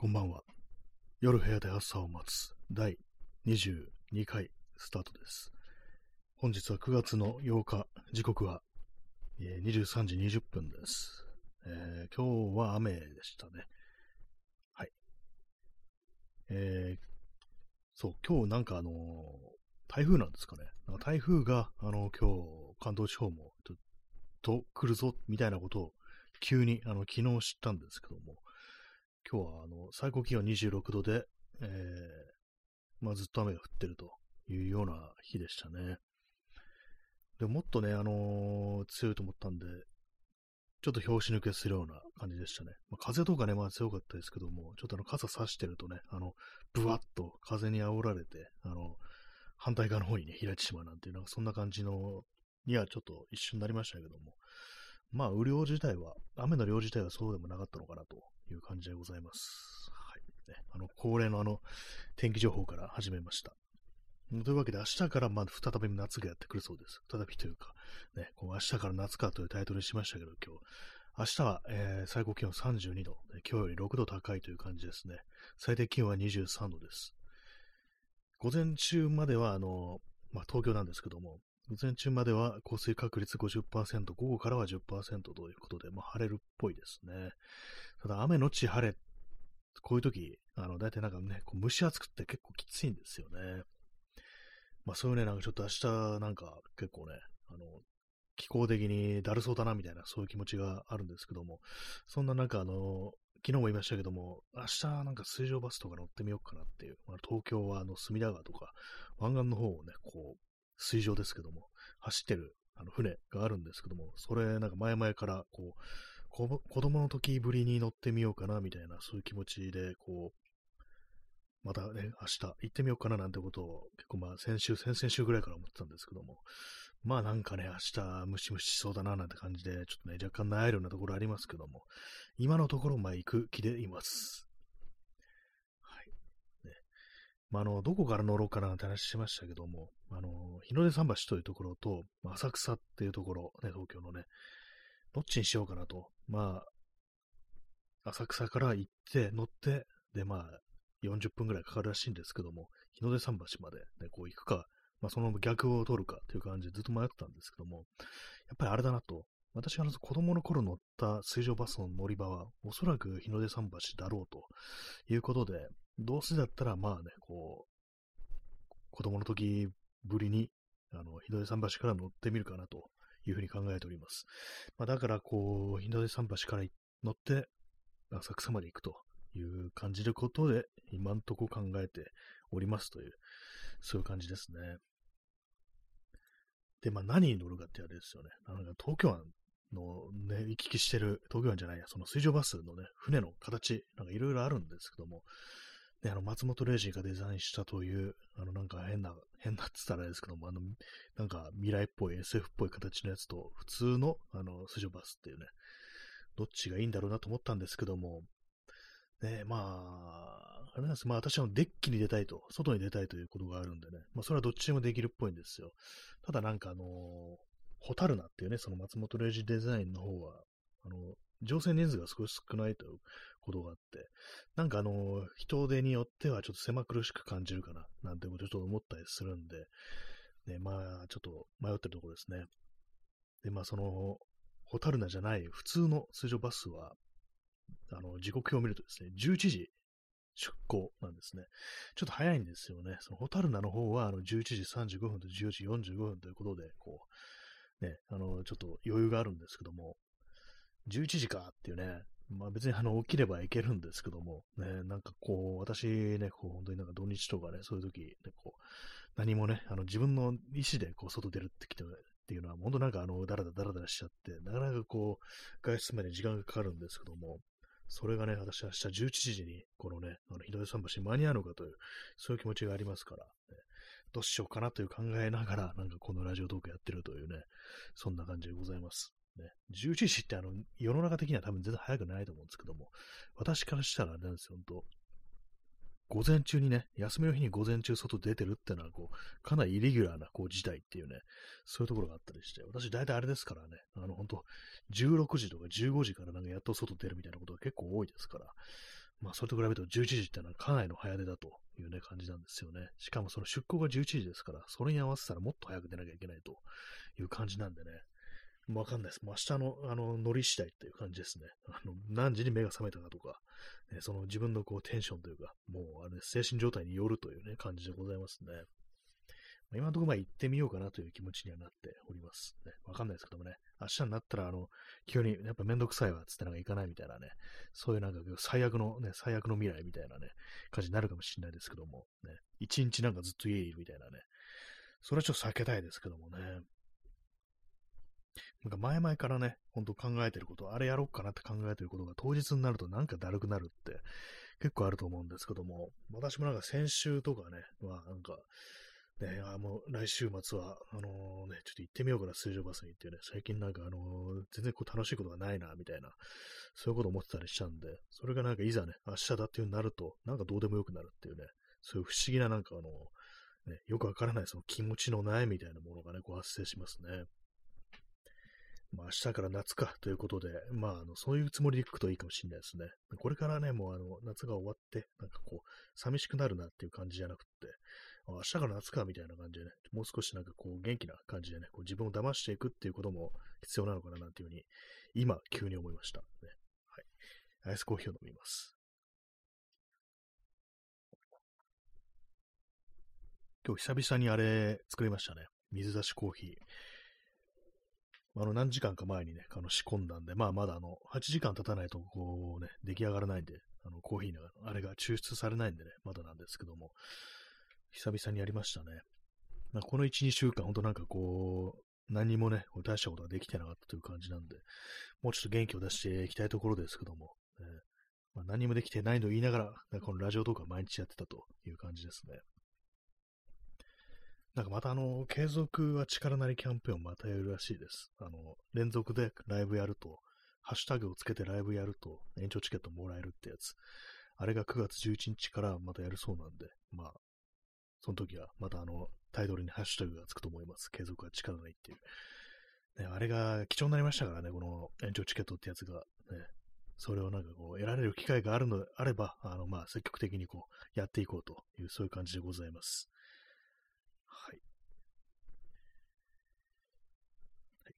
こんばんは。夜部屋で朝を待つ第22回スタートです。本日は9月の8日、時刻は23時20分です。今日は雨でしたね。はい。今日なんか台風なんですかね。なんか台風が今日関東地方もと来るぞみたいなことを急に昨日知ったんですけども、今日は最高気温26度で、ずっと雨が降ってるというような日でしたね。でもっとね、強いと思ったんで、ちょっと拍子抜けするような感じでしたね。風とかね、強かったですけども、ちょっと傘差してるとね、ブワッと風に煽られて、反対側の方にね、開いてしまうなんていう、なんかそんな感じのにはちょっと一瞬になりましたけども、雨の量自体はそうでもなかったのかなという感じでございます。はい。ね、恒例の天気情報から始めました。というわけで、明日から再び夏がやってくるそうです。再びというか、ね、こう明日から夏かというタイトルにしましたけど、今日。明日は、最高気温32度、今日より6度高いという感じですね。最低気温は23度です。午前中までは、東京なんですけども、午前中までは降水確率 50%、午後からは 10% ということで、晴れるっぽいですね。ただ、雨のち晴れ、こういう時、大体なんかね、こう蒸し暑くって結構きついんですよね。そういうね、なんかちょっと明日なんか結構ね、気候的にだるそうだなみたいな、そういう気持ちがあるんですけども、そんななんか昨日も言いましたけども、明日なんか水上バスとか乗ってみようかなっていう、東京は隅田川とか、湾岸の方をね、こう、水上ですけども、走ってる船があるんですけども、それなんか前々からこう、子供の時ぶりに乗ってみようかなみたいな、そういう気持ちで、こう、またね、明日行ってみようかななんてことを、結構先々週ぐらいから思ってたんですけども、なんかね、明日ムシムシしそうだななんて感じで、ちょっとね、若干悩えるようなところありますけども、今のところ行く気でいます。どこから乗ろうかなって話しましたけども、日の出桟橋というところと、浅草っていうところ、ね、東京のね、どっちにしようかなと。浅草から行って、乗って、で、40分ぐらいかかるらしいんですけども、日の出桟橋まで、ね、こう行くか、その逆を取るかっていう感じでずっと迷ってたんですけども、やっぱりあれだなと。私が子供の頃乗った水上バスの乗り場は、おそらく日の出桟橋だろうということで、どうせだったらこう、子供の時ぶりに、日の出桟橋から乗ってみるかなというふうに考えております。だからこう、日の出桟橋から乗って、浅草まで行くという感じることで、今んとこ考えておりますという、そういう感じですね。で、何に乗るかってあれですよね。東京湾のね、行き来してる、東京湾じゃないや、その水上バスのね、船の形、いろいろあるんですけども、ね、松本零士がデザインしたという、なんか変なって言ったらあれですけども、なんか未来っぽい SF っぽい形のやつと、普通の、水上バスっていうね、どっちがいいんだろうなと思ったんですけども、ね、あれなんです。私はデッキに出たいと、外に出たいということがあるんでね、それはどっちでもできるっぽいんですよ。ただなんかホタルナっていうね、その松本零士デザインの方は、乗船人数が少し少ないということがあって、なんか人手によってはちょっと狭苦しく感じるかな、なんてことをちょっと思ったりするんで、ね、ちょっと迷ってるところですね。で、その、ホタルナじゃない普通の水上バスは、時刻表を見るとですね、11時出港なんですね。ちょっと早いんですよね。そのホタルナの方は、11時35分と14時45分ということで、こう、ね、ちょっと余裕があるんですけども、11時かっていうね、別に起きれば行けるんですけども、ね、なんかこう、私ね、こう本当になんか土日とかね、そういう時、ね、こう、何もね、自分の意思でこう、外出るってきてるっていうのは、本当なんかだらだらしちゃって、なかなかこう、外出まで時間がかかるんですけども、それがね、私は明日11時に、このね、日の出桟橋に間に合うのかという、そういう気持ちがありますから、ね、どうしようかなという考えながら、なんかこのラジオトークやってるというね、そんな感じでございます。ね、11時って世の中的には多分全然早くないと思うんですけども、私からしたらなんですよ、本当午前中にね、休みの日に午前中外出てるってのは、こう、かなりイレギュラーな、こう、事態っていうね、そういうところがあったりして、私大体あれですからね、本当16時とか15時からなんかやっと外出るみたいなことが結構多いですから、まあ、それと比べると11時ってのはかなりの早出だというね、感じなんですよね。しかもその出港が11時ですから、それに合わせたらもっと早く出なきゃいけないという感じなんでね。わかんないです。もう明日の、乗り次第っていう感じですね。何時に目が覚めたかとか、ね、その自分のこう、テンションというか、もう、あれ、精神状態によるというね、感じでございますね。今のところ、まあ、行ってみようかなという気持ちにはなっております。ね、わかんないですけどもね、明日になったら、急に、やっぱめんどくさいわ、つってなんか行かないみたいなね、そういうなんか、最悪のね、最悪の未来みたいなね、感じになるかもしれないですけども、ね、一日なんかずっと家にいるみたいなね、それはちょっと避けたいですけどもね、なんか前々からね、ほんと考えてること、あれやろうかなって考えてることが当日になるとなんかだるくなるって結構あると思うんですけども、私もなんか先週とかね、まあなんか、ね、もう来週末は、ね、ちょっと行ってみようかな、水上バスにっていうね、最近なんか全然こう楽しいことがないな、みたいな、そういうこと思ってたりしたんで、それがなんかいざね、明日だっていうになると、なんかどうでもよくなるっていうね、そういう不思議ななんかね、よくわからないその気持ちの悩みみたいなものがね、こう発生しますね。まあ、明日から夏かということで、まあ、そういうつもりで行くといいかもしれないですね。これからね、もう夏が終わって、なんかこう、寂しくなるなっていう感じじゃなくって、明日から夏かみたいな感じでね、もう少しなんかこう、元気な感じでね、こう自分を騙していくっていうことも必要なのかななんていうふうに、今、急に思いました、ね。はい。アイスコーヒーを飲みます。今日久々にあれ作りましたね。水出しコーヒー。何時間か前にね、仕込んだんで、まあまだ8時間経たないとこうね、出来上がらないんで、コーヒーのあれが抽出されないんでね、まだなんですけども、久々にやりましたね。まあ、この1、2週間、ほんとなんかこう、何もね、大したことができてなかったという感じなんで、もうちょっと元気を出していきたいところですけども、まあ、何もできてないと言いながら、なんかこのラジオとか毎日やってたという感じですね。なんかまた継続は力なりキャンペーンをまたやるらしいです。連続でライブやると、ハッシュタグをつけてライブやると、延長チケットもらえるってやつ。あれが9月11日からまたやるそうなんで、まあ、その時はまたタイトルにハッシュタグがつくと思います。継続は力なりっていう。ね、あれが貴重になりましたからね、この延長チケットってやつが、ね。それをなんかこう、得られる機会があるのであれば、まあ、積極的にこう、やっていこうという、そういう感じでございます。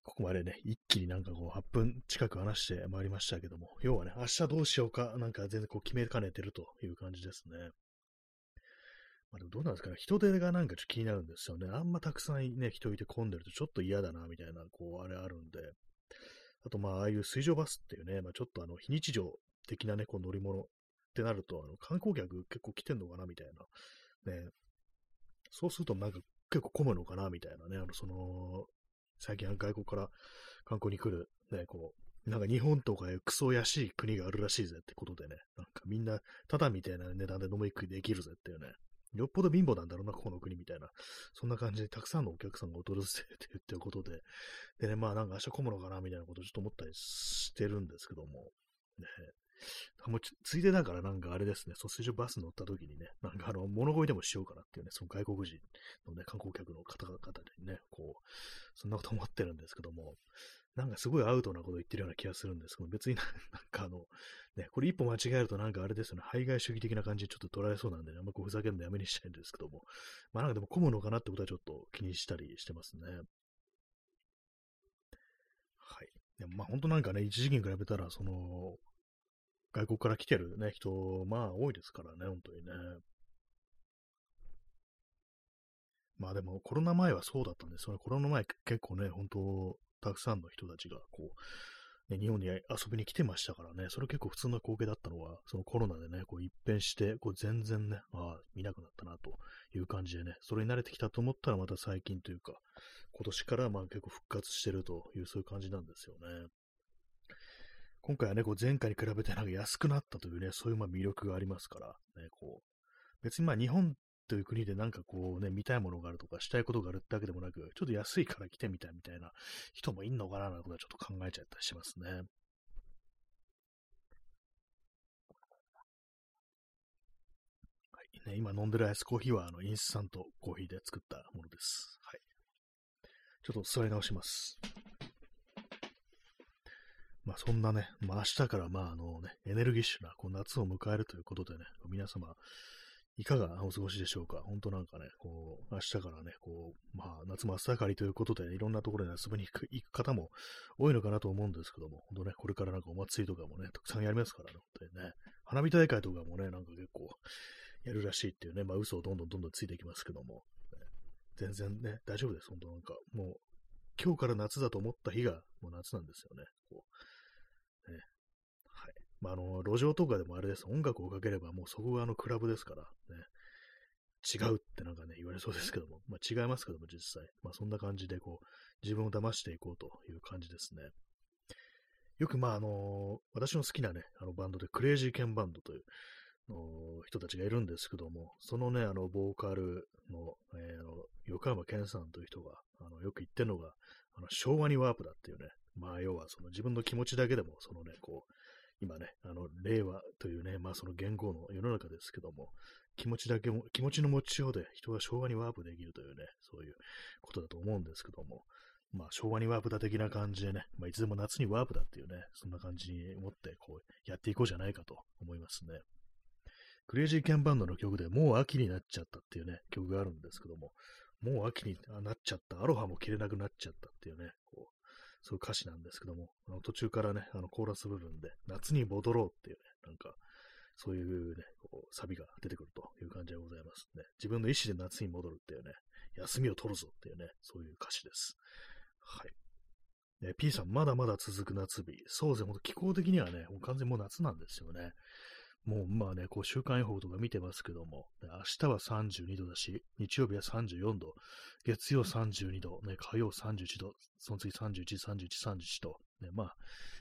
ここまでね、一気になんかこう、8分近く話してまいりましたけども、要はね、明日どうしようか、なんか全然こう決めかねてるという感じですね。まあ、でもどうなんですかね、人手がなんかちょっと気になるんですよね。あんまたくさんね、人いて混んでるとちょっと嫌だな、みたいな、こう、あれあるんで。あと、まあ、ああいう水上バスっていうね、まあ、ちょっと非日常的なね、こう乗り物ってなると、観光客結構来てんのかな、みたいな。ね。そうするとなんか結構混むのかな、みたいなね、最近外国から観光に来る、ね、こう、なんか日本とかクソ安い国があるらしいぜってことでね、なんかみんなタダみたいな値段で飲み食いできるぜっていうね、よっぽど貧乏なんだろうな、ここの国みたいな、そんな感じでたくさんのお客さんが訪れてるっていうことで、でね、まあなんか明日混むのかなみたいなことをちょっと思ったりしてるんですけども、ね、もうついでだからなんかあれですね、水上バス乗った時にね、なんか物乞いでもしようかなっていうね、その外国人のね、観光客の方々にね、こう、そんなこと思ってるんですけども、なんかすごいアウトなこと言ってるような気がするんですけど、別になんかね、これ一歩間違えるとなんかあれですよね、排外主義的な感じでちょっと捉えそうなんでね、あんまこうふざけるのやめにしたいんですけども、まあなんかでも混むのかなってことはちょっと気にしたりしてますね。はい。でもまあ本当なんかね、一時期に比べたら、外国から来てるね、人、まあ多いですからね、本当にね。まあでもコロナ前はそうだったんですよね。コロナ前結構ね、本当たくさんの人たちがこう、ね、日本に遊びに来てましたからね、それ結構普通の光景だったのが、そのコロナでね、こう一変して、こう全然ね、見なくなったなという感じでね、それに慣れてきたと思ったらまた最近というか、今年からまあ結構復活してるという、そういう感じなんですよね。今回はね、こう前回に比べてなんか安くなったというね、そういうまあ魅力がありますから、ね、こう別にまあ日本という国でなんかこうね、見たいものがあるとかしたいことがあるってわけでもなく、ちょっと安いから来てみたいみたいな人もいんのかななんてことはちょっと考えちゃったりしますね。はい、ね、今飲んでるアイスコーヒーはインスタントコーヒーで作ったものです。はい、ちょっと座り直します。まあそんなね、まあ明日からまあエネルギッシュなこう夏を迎えるということでね、皆様、いかがお過ごしでしょうか。本当なんかね、こう、明日からね、こう、まあ、夏真っ盛りということで、ね、いろんなところに遊びに行く方も多いのかなと思うんですけども、本当ね、これからなんかお祭りとかもね、たくさんやりますからね、本当にね、花火大会とかもね、なんか結構やるらしいっていうね、まあ、嘘をどんどんついていきますけども、ね、全然ね、大丈夫です。本当なんか、もう、今日から夏だと思った日が、もう夏なんですよね。こう、ね、はい。まあ、路上とかでもあれです。音楽をかければ、もうそこがクラブですから、ね。違うってなんかね、言われそうですけども。まあ、違いますけども、実際。まあ、そんな感じで、こう、自分を騙していこうという感じですね。よく、まあ、私の好きなね、バンドで、クレイジーケンバンドという、人たちがいるんですけども、そのね、ボーカルの、横山健さんという人が、よく言ってるのが、昭和にワープだっていうね、まあ、要は、その自分の気持ちだけでも、そのね、こう、今ね、令和というね、まあその言語の世の中ですけども、気持ちの持ちようで人は昭和にワープできるというね、そういうことだと思うんですけども、まあ昭和にワープだ的な感じでね、まあいつでも夏にワープだっていうね、そんな感じに思ってこうやっていこうじゃないかと思いますね。クレイジーケンバンドの曲でもう秋になっちゃったっていうね、曲があるんですけども、もう秋になっちゃった、アロハも着れなくなっちゃったっていうね、こうそういう歌詞なんですけども、途中からね、コーラス部分で、夏に戻ろうっていうね、なんか、そういうね、こうサビが出てくるという感じでございますね。自分の意思で夏に戻るっていうね、休みを取るぞっていうね、そういう歌詞です。はい。P さん、まだまだ続く夏日。そうですね、気候的にはね、もう完全にもう夏なんですよね。もうまあね、こう週間予報とか見てますけども、明日は32度だし、日曜日は34度、月曜32度、ね、火曜31度、その次31度、ね、まあ、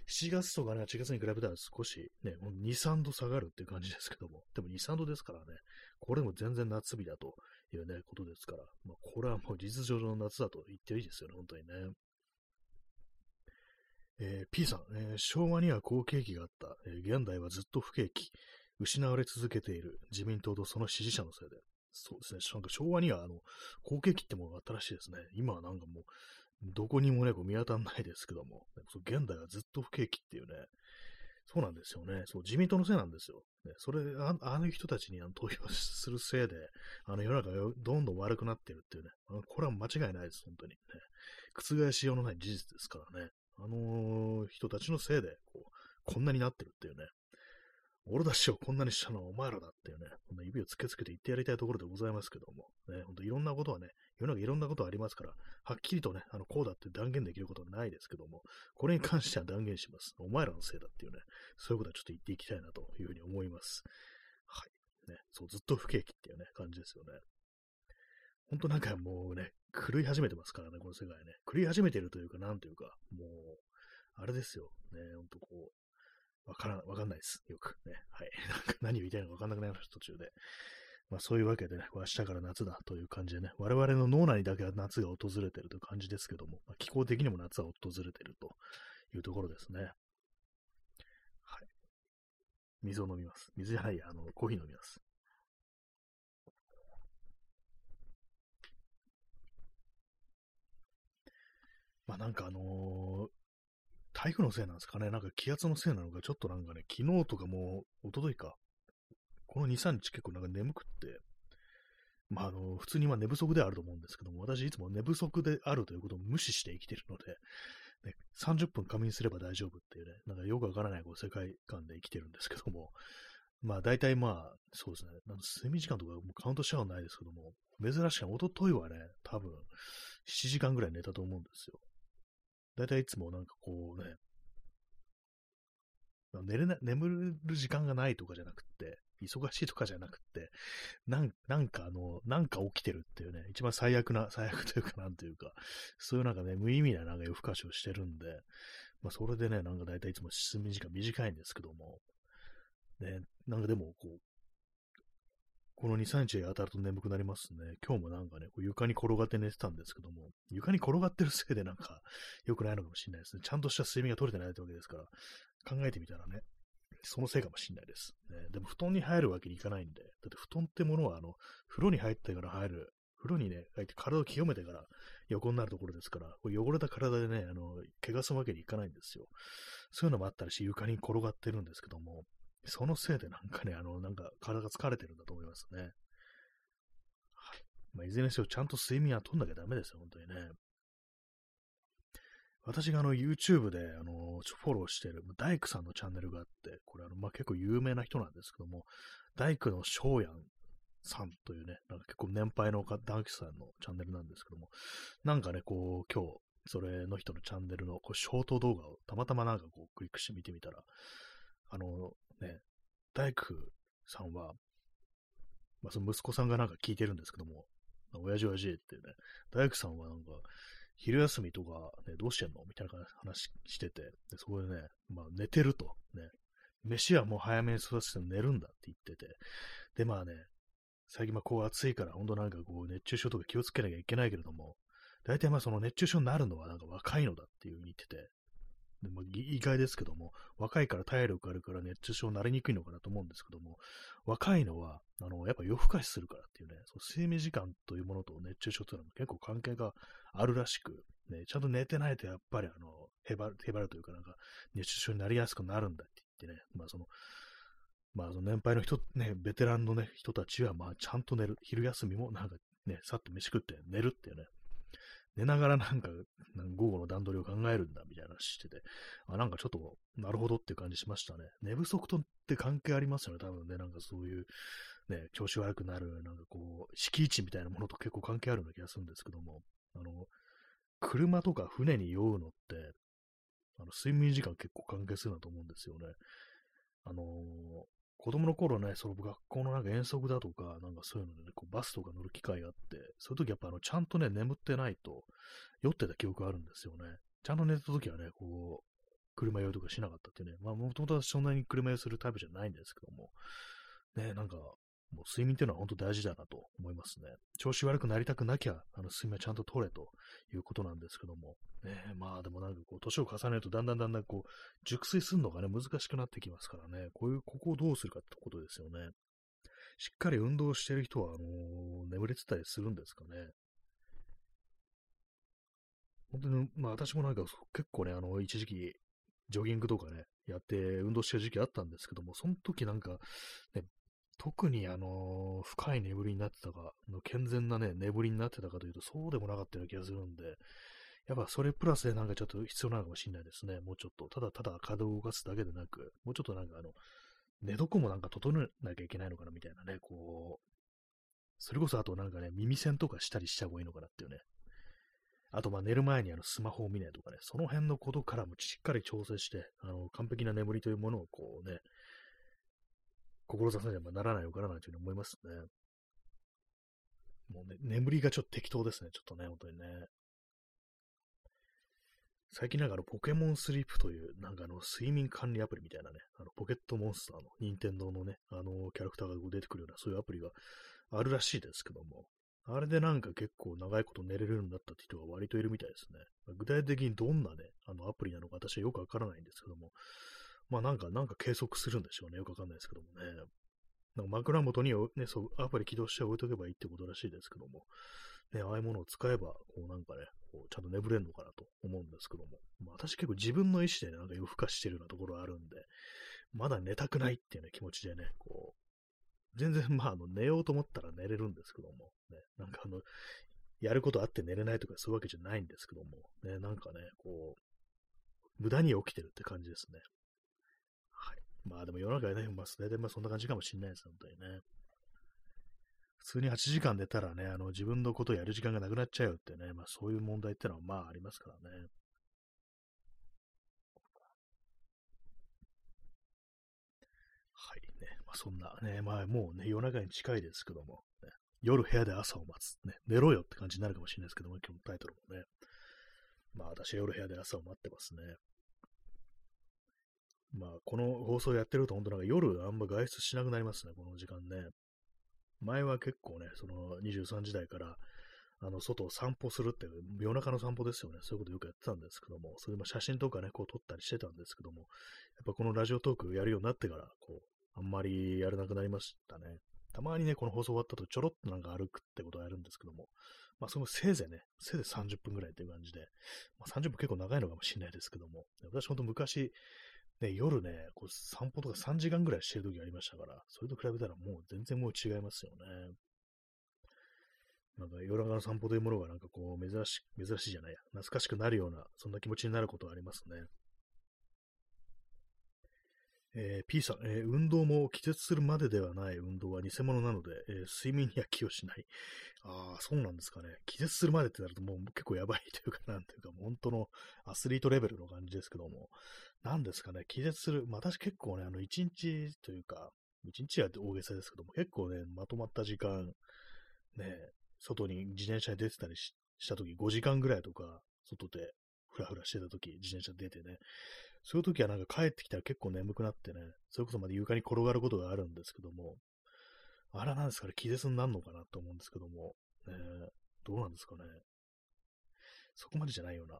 7月とかね、8月に比べたら少しね、2、3度下がるっていう感じですけども、でも2、3度ですからね、これも全然夏日だというね、ことですから、まあ、これはもう事実上の夏だと言っていいですよね、本当にね。P さん、昭和には好景気があった、現代はずっと不景気、失われ続けている自民党とその支持者のせいで、そうですね、なんか昭和には好景気ってものがあったらしいですね、今はなんかもう、どこにもね、こう見当たらないですけども、現代はずっと不景気っていうね、そうなんですよね、そう自民党のせいなんですよ、ね、それ、あの人たちに投票するせいで、世の中がどんどん悪くなってるっていうね、これは間違いないです、本当に、ね、覆しようのない事実ですからね。人たちのせいでこんなになってるっていうね。俺たちをこんなにしたのはお前らだっていうね。こんな指をつけつけて言ってやりたいところでございますけども。ね、ほんといろんなことはね、世の中いろんなことありますから、はっきりとね、こうだって断言できることはないですけども、これに関しては断言します。お前らのせいだっていうね。そういうことはちょっと言っていきたいなというふうに思います。はい。ね、そう、ずっと不景気っていうね、感じですよね。ほんとなんかもうね、狂い始めてますからね、この世界ね。狂い始めてるというか、なんというか、もう、あれですよ。ね、ほんとこう、わかんないです。よくね。はい。なんか何を言いたいのかわかんなくなりました、途中で。まあそういうわけでね、明日から夏だという感じでね、我々の脳内だけは夏が訪れてるという感じですけども、まあ、気候的にも夏は訪れてるというところですね。はい。水を飲みます。水じゃない、コーヒー飲みます。まあなんか台風のせいなんですかね、なんか気圧のせいなのか、ちょっとなんかね、昨日とかもう、一昨日か、この2、3日結構なんか眠くって、まあ普通に今寝不足であると思うんですけども、私いつも寝不足であるということを無視して生きてるので、ね、30分仮眠すれば大丈夫っていうね、なんかよくわからないこう世界観で生きてるんですけども、まあ大体まあ、そうですね、睡眠時間とかもうカウントしちゃうのないですけども、珍しく一昨日はね、多分7時間ぐらい寝たと思うんですよ。だいたいいつもなんかこうね、眠る時間がないとかじゃなくって、忙しいとかじゃなくって、なんか起きてるっていうね、一番最悪というかなんというか、そういうなんかね、無意味ななんか夜更かしをしてるんで、まあそれでね、なんかだいたいいつも睡眠時間短いんですけども、ね、なんかでもこう、この2、3日当たると眠くなりますね。今日もなんかね、こう床に転がって寝てたんですけども、床に転がってるせいでなんか良くないのかもしれないですね。ちゃんとした睡眠が取れてないってわけですから、考えてみたらね、そのせいかもしれないです。ね、でも布団に入るわけにいかないんで、だって布団ってものは風呂に入ってから入る風呂にね、体を清めてから横になるところですから、汚れた体でね、怪我するわけにいかないんですよ。そういうのもあったりし、床に転がってるんですけども、そのせいでなんかね、なんか体が疲れてるんだと思いますね。はい。まあ、いずれにせよ、ちゃんと睡眠は取んなきゃダメですよ、本当にね。私がYouTube でフォローしている大工さんのチャンネルがあって、これまあ、結構有名な人なんですけども、大工の翔やんさんというね、なんか結構年配の大工さんのチャンネルなんですけども、なんかね、こう今日、それの人のチャンネルのショート動画をたまたまなんかこうクリックして見てみたら、ね、大工さんは、まあ、その息子さんがなんか聞いてるんですけども、親父ってね、大工さんはなんか、昼休みとか、ね、どうしてんのみたいな話してて、でそこでね、まあ、寝てると、ね、飯はもう早めに育てて寝るんだって言ってて、で、まあね、最近まあこう暑いから、本当なんかこう熱中症とか気をつけなきゃいけないけれども、大体まあその熱中症になるのはなんか若いのだっていう風に言ってて、でまあ、意外ですけども、若いから体力あるから熱中症になりにくいのかなと思うんですけども、若いのは、やっぱ夜更かしするからっていうね、そう睡眠時間というものと熱中症というのも結構関係があるらしく、ね、ちゃんと寝てないとやっぱりへばるというかなんか熱中症になりやすくなるんだって言ってね、まあその年配の人、ね、ベテランのね、人たちはまあちゃんと寝る、昼休みもなんかね、さっと飯食って寝るっていうね、寝ながらなんか午後の段取りを考えるんだみたいな話してて、あ、なんかちょっとなるほどって感じしましたね。寝不足とって関係ありますよね、多分ね、なんかそういう、ね、調子悪くなる、なんかこう、敷地みたいなものと結構関係あるような気がするんですけども、車とか船に酔うのって、睡眠時間結構関係するなと思うんですよね。子供の頃ね、その学校のなんか遠足だとか、なんかそういうので、ね、こうバスとか乗る機会があって、そういう時やっぱちゃんとね、眠ってないと酔ってた記憶があるんですよね。ちゃんと寝た時はね、こう、車酔いとかしなかったってね、まあもともとはそんなに車酔いするタイプじゃないんですけども、ね、なんか、もう睡眠っていうのは本当大事だなと思いますね。調子悪くなりたくなきゃ、睡眠はちゃんと取れということなんですけども、ね、まあでもなんかこう、年を重ねるとだんだんこう、熟睡するのがね、難しくなってきますからね、ここをどうするかってことですよね。しっかり運動してる人は、眠れてたりするんですかね。本当に、まあ私もなんか結構ね、一時期、ジョギングとかね、やって運動してる時期あったんですけども、その時なんか、ね、特に深い眠りになってたか、健全なね、眠りになってたかというと、そうでもなかったような気がするんで、やっぱそれプラスでなんかちょっと必要なのかもしれないですね。もうちょっと、ただただ体を動かすだけでなく、もうちょっとなんか寝床もなんか整えなきゃいけないのかなみたいなね、こう、それこそあとなんかね、耳栓とかしたりした方がいいのかなっていうね。あと、まあ寝る前にスマホを見ないとかね、その辺のことからもしっかり調整して、完璧な眠りというものをこうね、志さなければならないのかなというふうに思いますね。もうね、眠りがちょっと適当ですね、ちょっとね、本当にね。最近なんかポケモンスリープという、なんか睡眠管理アプリみたいなね、ポケットモンスターの、任天堂のね、キャラクターが出てくるような、そういうアプリがあるらしいですけども、あれでなんか結構長いこと寝れるようになったって人が割といるみたいですね。具体的にどんなね、アプリなのか私はよくわからないんですけども、まあなんか計測するんでしょうね。よくわかんないですけどもね。なんか枕元にね、そう、アプリ起動して置いとけばいいってことらしいですけども、ね、ああいうものを使えば、こうなんかね、こうちゃんと眠れるのかなと思うんですけども、まあ、私結構自分の意思で、ね、なんか夜更かしてるようなところあるんで、まだ寝たくないっていうね、気持ちでね、こう、全然まあ寝ようと思ったら寝れるんですけども、ね、なんかやることあって寝れないとかそういうわけじゃないんですけども、ね、なんかね、こう、無駄に起きてるって感じですね。まあでも世の中でね、まあ大体まあそんな感じかもしれないです、本当にね。普通に8時間寝たらね、自分のことをやる時間がなくなっちゃうってね、まあそういう問題ってのはまあありますからね。はいね、まあそんなね、まあもうね、夜中に近いですけども、ね、夜部屋で朝を待つ、ね、寝ろよって感じになるかもしれないですけども、今日のタイトルもね。まあ私は夜部屋で朝を待ってますね。まあ、この放送やってると、本当なんか夜あんま外出しなくなりますね、この時間ね。前は結構ね、その23時台から、外を散歩するっていう、夜中の散歩ですよね。そういうことよくやってたんですけども、それで写真とかね、こう撮ったりしてたんですけども、やっぱこのラジオトークやるようになってから、こう、あんまりやれなくなりましたね。たまにね、この放送終わった後ちょろっとなんか歩くってことをやるんですけども、まあそのせいぜい30分ぐらいっていう感じで、まあ30分結構長いのかもしれないですけども、私ほんと昔、ね、夜ね、こう散歩とか3時間ぐらいしてる時ありましたから、それと比べたらもう全然もう違いますよね。なんか夜中の散歩というものがなんかこう珍しいじゃないや、懐かしくなるような、そんな気持ちになることはありますね。P さん、運動も気絶するまでではない運動は偽物なので、睡眠には寄与しない。ああ、そうなんですかね。気絶するまでってなるともう結構やばいというか、なんていうか、もう本当のアスリートレベルの感じですけども、なんですかね、気絶する。まあ、私結構ね、一日というか、一日は大げさですけども、結構ね、まとまった時間、ね、外に自転車に出てたりしたとき、5時間ぐらいとか、外でフラフラしてたとき、自転車出てね、そういう時はなんか帰ってきたら結構眠くなってね、それこそまで床に転がることがあるんですけども、あらなんですかね、気絶になるのかなと思うんですけども、どうなんですかね。そこまでじゃないような。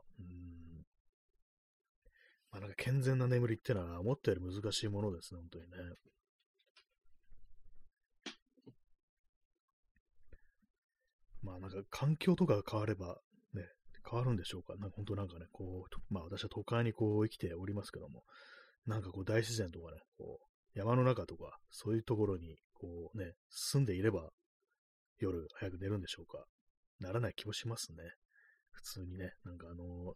まあなんか健全な眠りってのは思ったより難しいものですね、本当にね。まあなんか環境とかが変われば、変わるんでしょうか。なんか本当なんかね、こう、まあ私は都会にこう生きておりますけども、なんかこう大自然とかね、こう山の中とか、そういうところにこうね、住んでいれば夜早く寝るんでしょうか。ならない気もしますね。普通にね、なんか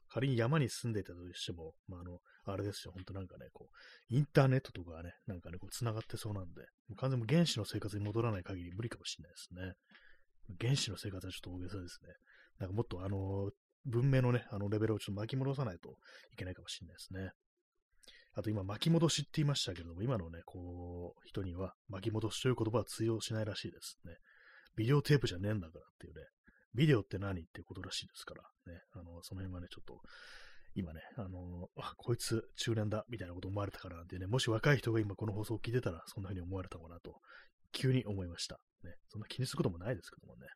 仮に山に住んでいたとしても、まああれですよ、本当なんかね、こう、インターネットとかね、なんかね、こう繋がってそうなんで、もう完全に原始の生活に戻らない限り無理かもしれないですね。原始の生活はちょっと大げさですね。なんかもっと文明のね、レベルをちょっと巻き戻さないといけないかもしれないですね。あと今、巻き戻しって言いましたけれども、今のね、こう、人には巻き戻しという言葉は通用しないらしいですね。ビデオテープじゃねえんだからっていうね、ビデオって何っていうことらしいですから、ね、その辺はね、ちょっと、今ね、こいつ中年だみたいなこと思われたからなんてね、もし若い人が今この放送を聞いてたら、そんな風に思われたかなと、急に思いました。ね、そんな気にすることもないですけどもね。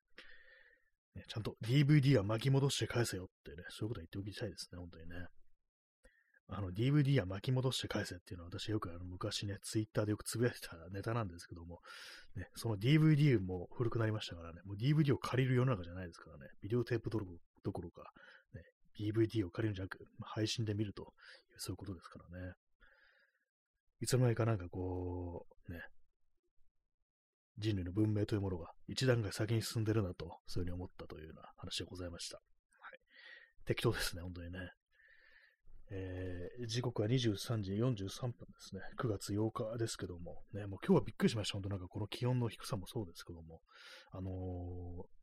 ちゃんと DVD は巻き戻して返せよってね、そういうことは言っておきたいですね、本当にね。DVD は巻き戻して返せっていうのは私よく昔ね、Twitter でよくつぶやいてたネタなんですけども、ね、その DVD も古くなりましたからね、もう DVD を借りる世の中じゃないですからね、ビデオテープどころか、ね、DVD を借りるんじゃなく、配信で見るという、そういうことですからね。いつの間にかなんかこう、ね、人類の文明というものが一段階先に進んでるなと、そういうふうに思ったというような話でございました。はい、適当ですね、本当にね。時刻は23時43分ですね。9月8日ですけども、ね、もう今日はびっくりしました。本当なんかこの気温の低さもそうですけども、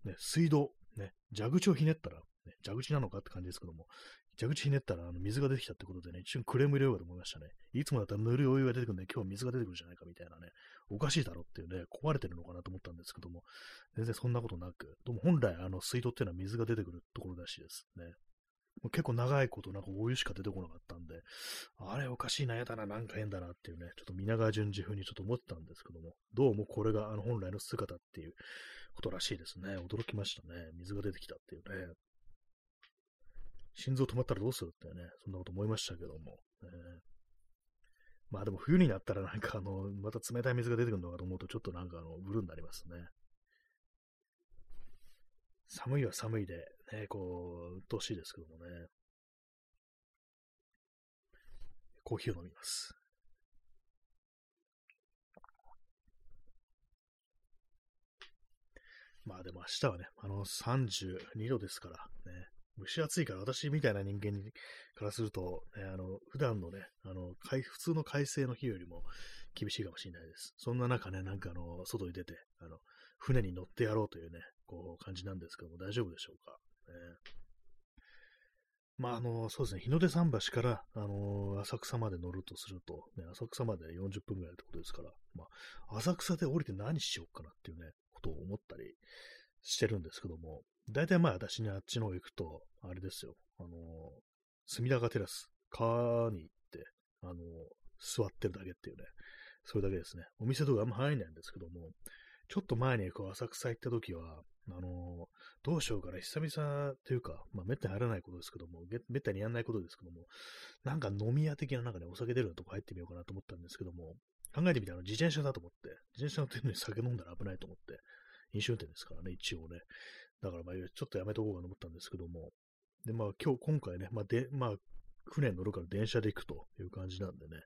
ね、水道、ね、蛇口をひねったら、ね、蛇口なのかって感じですけども、蛇口ひねったら水が出てきたってことでね、一瞬クレーム入れようかと思いましたね。いつもだったらぬるいお湯が出てくるんで、今日は水が出てくるじゃないかみたいなね、おかしいだろっていうね、壊れてるのかなと思ったんですけども、全然そんなことなく、でも本来水道っていうのは水が出てくるところらしいですね。もう結構長いことなんかお湯しか出てこなかったんで、あれおかしいな、やだな、なんか変だなっていうね、ちょっと皆川淳二風にちょっと思ってたんですけども、どうもこれが本来の姿っていうことらしいですね。驚きましたね。水が出てきたっていうね。心臓止まったらどうするってね、そんなこと思いましたけども。まあでも冬になったらなんかまた冷たい水が出てくるのかと思うと、ちょっとなんかブルーになりますね。寒いは寒いで、ね、こう、うっとうしいですけどもね。コーヒーを飲みます。まあでも明日はね、32度ですからね。蒸し暑いから、私みたいな人間からすると、ね、普段のね、普通の快晴の日よりも厳しいかもしれないです。そんな中ね、なんか外に出て、船に乗ってやろうというね、こう、感じなんですけども、大丈夫でしょうか。まあ、そうですね、日の出桟橋から、浅草まで乗るとすると、ね、浅草まで40分ぐらいってことですから、まあ、浅草で降りて何しようかなっていうね、ことを思ったりしてるんですけども、大体まあ私ね、あっちの方行くと、あれですよ、隅田川テラス、川に行って、座ってるだけっていうね、それだけですね。お店とかあんま入んないんですけども、ちょっと前にこう浅草行った時は、どうしようかな、久々というか、まあめったに入らないことですけども、めったにやんないことですけども、なんか飲み屋的ななんかね、お酒出るのとこ入ってみようかなと思ったんですけども、考えてみたら自転車だと思って、自転車の手に酒飲んだら危ないと思って、飲酒運転ですからね、一応ね。だからまあ、ちょっとやめとこうかと思ったんですけども、で、まあ今回ね、船に乗るから電車で行くという感じなんでね、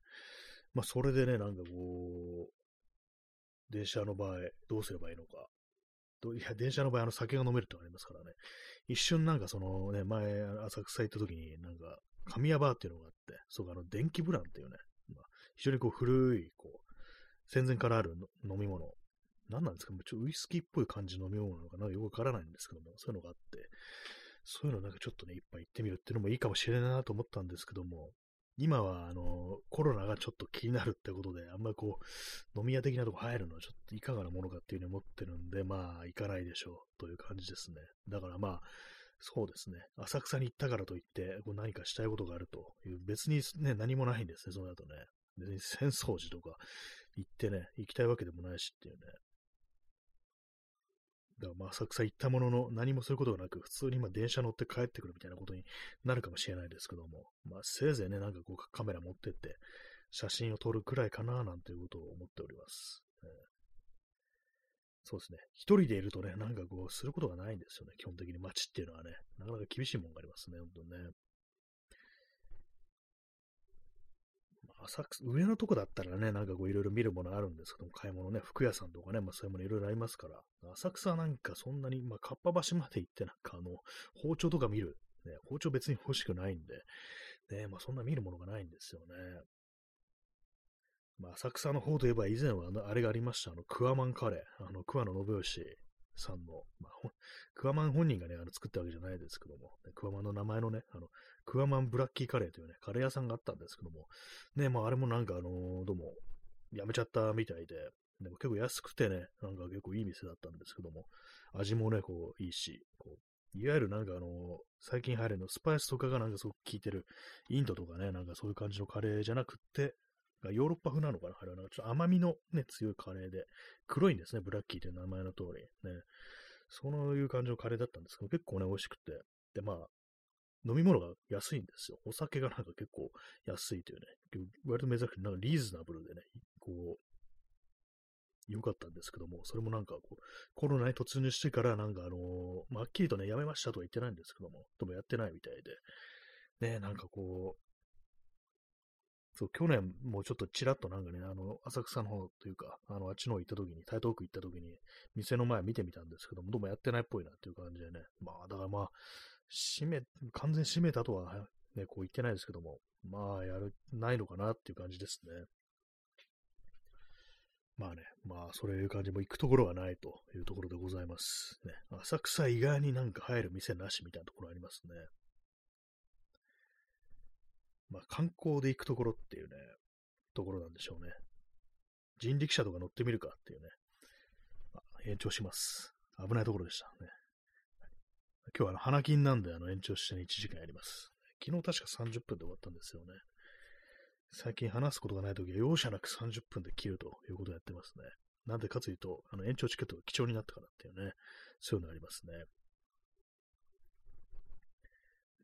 まあそれでね、なんかこう、電車の場合どうすればいいのか。いや、電車の場合、酒が飲めるってのがありますからね。一瞬なんかそのね、前、浅草行った時に、なんか、神谷バーっていうのがあって、そこ電気ブランっていうね、まあ、非常にこう古い、こう、戦前からある飲み物。何なんですか、ちょっとウイスキーっぽい感じの飲み物なのかな、よくわからないんですけども、そういうのがあって、そういうのなんかちょっとね、一杯行ってみるっていうのもいいかもしれないなと思ったんですけども、今は、コロナがちょっと気になるってことで、あんまりこう、飲み屋的なとこ入るのはちょっといかがなものかっていうふうに思ってるんで、まあ、行かないでしょう、という感じですね。だからまあ、そうですね。浅草に行ったからといって、こう何かしたいことがあるという、別にね、何もないんですね、その後ね。別に浅草寺とか行ってね、行きたいわけでもないしっていうね。だからまあ、浅草行ったものの、何もすることがなく、普通にまあ電車乗って帰ってくるみたいなことになるかもしれないですけども、まあ、せいぜいね、なんかこうカメラ持ってって、写真を撮るくらいかな、なんていうことを思っております。そうですね。一人でいるとね、なんかこう、することがないんですよね、基本的に街っていうのはね。なかなか厳しいもんがありますね、本当にね。浅草、上のとこだったらね、なんかこういろいろ見るものあるんですけども、買い物ね、服屋さんとかね、まあそういうものいろいろありますから、浅草なんかそんなに、まあかっぱ橋まで行ってなんか包丁とか見る、ね、包丁別に欲しくないんで、ね、まあそんな見るものがないんですよね。まあ浅草の方といえば以前はあれがありました、クアマンカレー、桑野信義さんの、まあ、クアマン本人がね、作ったわけじゃないですけども、クアマンの名前のね、クアマンブラッキーカレーというね、カレー屋さんがあったんですけども、ね、まあ、あれもなんか、どうも、やめちゃったみたいで、でも結構安くてね、なんか結構いい店だったんですけども、味もね、こう、いいし、こういわゆるなんか最近流行るのスパイスとかがなんかすごく効いてる、インドとかね、なんかそういう感じのカレーじゃなくって、ヨーロッパ風なのかな、あれはなんかちょっと甘みのね、強いカレーで、黒いんですね、ブラッキーという名前の通り。ね、そういう感じのカレーだったんですけど、結構ね、美味しくて。で、まあ、飲み物が安いんですよ。お酒がなんか結構安いというね、割と珍しくなんかリーズナブルでね、こう、良かったんですけども、それもなんかこう、コロナに突入してから、なんかまあ、はっきりとね、やめましたとは言ってないんですけども、でもやってないみたいで、ね、なんかこう、そう去年もちょっとちらっとなんかね、浅草の方というか、あっちの方行った時に、台東区行った時に、店の前見てみたんですけども、どうもやってないっぽいなっていう感じでね、まあ、だからまあ、完全閉めたとはね、こう言ってないですけども、まあ、ないのかなっていう感じですね。まあね、まあ、そういう感じも行くところがないというところでございます。ね、浅草以外になんか入る店なしみたいなところありますね。まあ、観光で行くところっていうね、ところなんでしょうね。人力車とか乗ってみるかっていうね。延長します。危ないところでしたね。今日は花金なんで延長してね、1時間やります。昨日確か30分で終わったんですよね。最近話すことがないときは容赦なく30分で切るということをやってますね。なんでかというと、延長チケットが貴重になったからっていうね、そういうのありますね。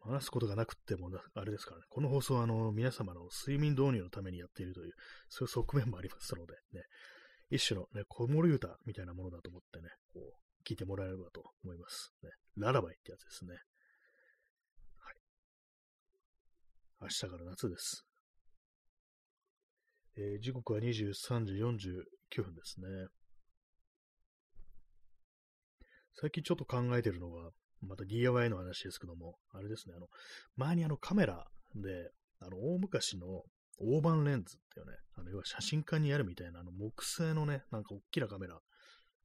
話すことがなくっても、あれですからね、この放送は皆様の睡眠導入のためにやっているという、そういう側面もありますので、ね、一種のね、子守歌みたいなものだと思ってね、こう、聞いてもらえればと思います。ね、ララバイってやつですね。はい。明日から夏です。時刻は23時49分ですね。最近ちょっと考えてるのが、また DIY の話ですけども、あれですね、前にカメラで、大昔の大判レンズっていうね、要は写真館にあるみたいな、木製のね、なんか大きなカメラ、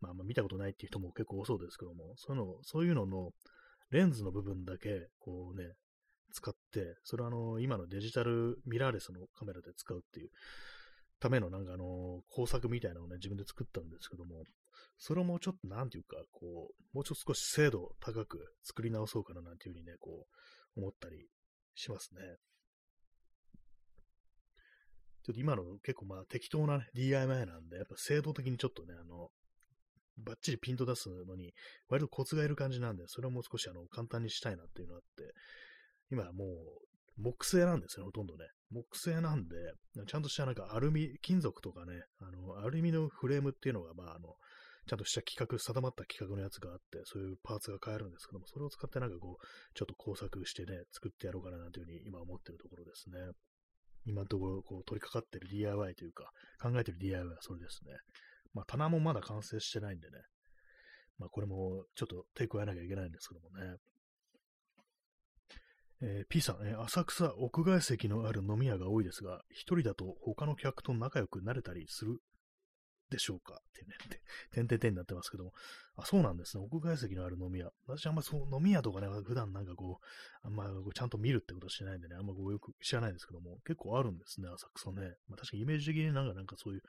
まあ、見たことないっていう人も結構多そうですけども、そういうののレンズの部分だけ、こうね、使って、それは今のデジタルミラーレスのカメラで使うっていうための、なんか工作みたいなのをね、自分で作ったんですけども、それをもうちょっと、なんていうか、こう、もうちょっと少し精度高く作り直そうかななんていうふうにね、こう、思ったりしますね。ちょっと今の結構まあ適当な DIY なんで、やっぱ精度的にちょっとね、バッチリピント出すのに、割とコツがいる感じなんで、それをもう少し簡単にしたいなっていうのがあって、今もう木製なんですよ、ほとんどね。木製なんで、ちゃんとしたなんかアルミ、金属とかね、アルミのフレームっていうのが、ちゃんとした規格、定まった規格のやつがあって、そういうパーツが買えるんですけども、それを使ってなんかこう、ちょっと工作してね、作ってやろうかななんていうふうに今思ってるところですね。今のところ、こう、取り掛かってる DIY というか、考えてる DIY はそれですね。棚もまだ完成してないんでね。これもちょっと手加えなきゃいけないんですけどもね。P さん、浅草、屋外席のある飲み屋が多いですが、一人だと他の客と仲良くなれたりするでしょうかってね、てんてんてんになってますけども。あ、そうなんですね。屋外席のある飲み屋。私あんまそう、飲み屋とかね、普段なんかこう、あんまちゃんと見るってことはしないんでね、あんまこうよく知らないですけども、結構あるんですね、浅草ね。確かにイメージ的になんかそういう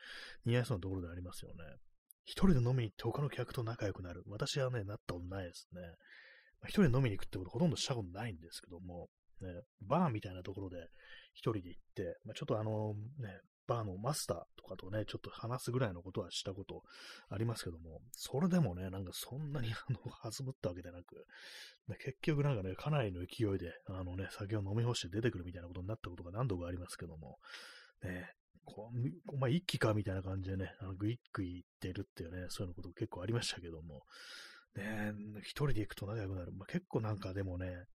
似合いそうなところでありますよね。一人で飲みに行って他の客と仲良くなる。私はね、なったことないですね。一人で飲みに行くってことほとんどしたことないんですけども、ね、バーみたいなところで一人で行って、ちょっとバーのマスターとかとね、ちょっと話すぐらいのことはしたことありますけども、それでもね、なんかそんなに弾むったわけでなく、結局なんかね、かなりの勢いで、酒を飲み干して出てくるみたいなことになったことが何度かありますけども、ね、お前一気かみたいな感じでね、グイッグイ行ってるっていうね、そういうこと結構ありましたけども、ね、一人で行くと仲良くなる。結構なんかでもね、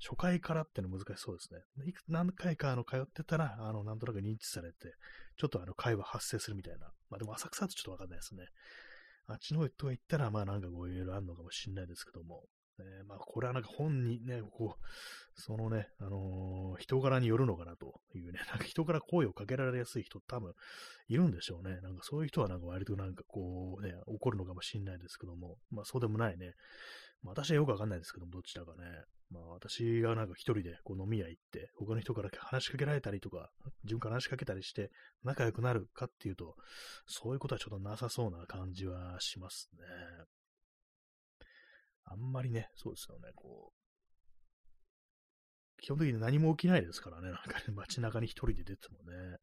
初回からっての難しそうですね。何回か通ってたら、なんとなく認知されて、ちょっと会話発生するみたいな。でも浅草ってちょっとわかんないですね。あっちの方行ったら、なんかこういろいろあるのかもしれないですけども。これはなんか本にね、こう、そのね、人柄によるのかなというね、なんか人から声をかけられやすい人多分いるんでしょうね。なんかそういう人はなんか割となんかこうね、怒るのかもしれないですけども、そうでもないね。私はよくわかんないですけども、どっちだかね。私がなんか一人でこう飲み屋行って、他の人から話しかけられたりとか、自分から話しかけたりして仲良くなるかっていうと、そういうことはちょっとなさそうな感じはしますね。あんまりね、そうですよね、こう。基本的に何も起きないですからね、なんかね、街中に一人で出てもね。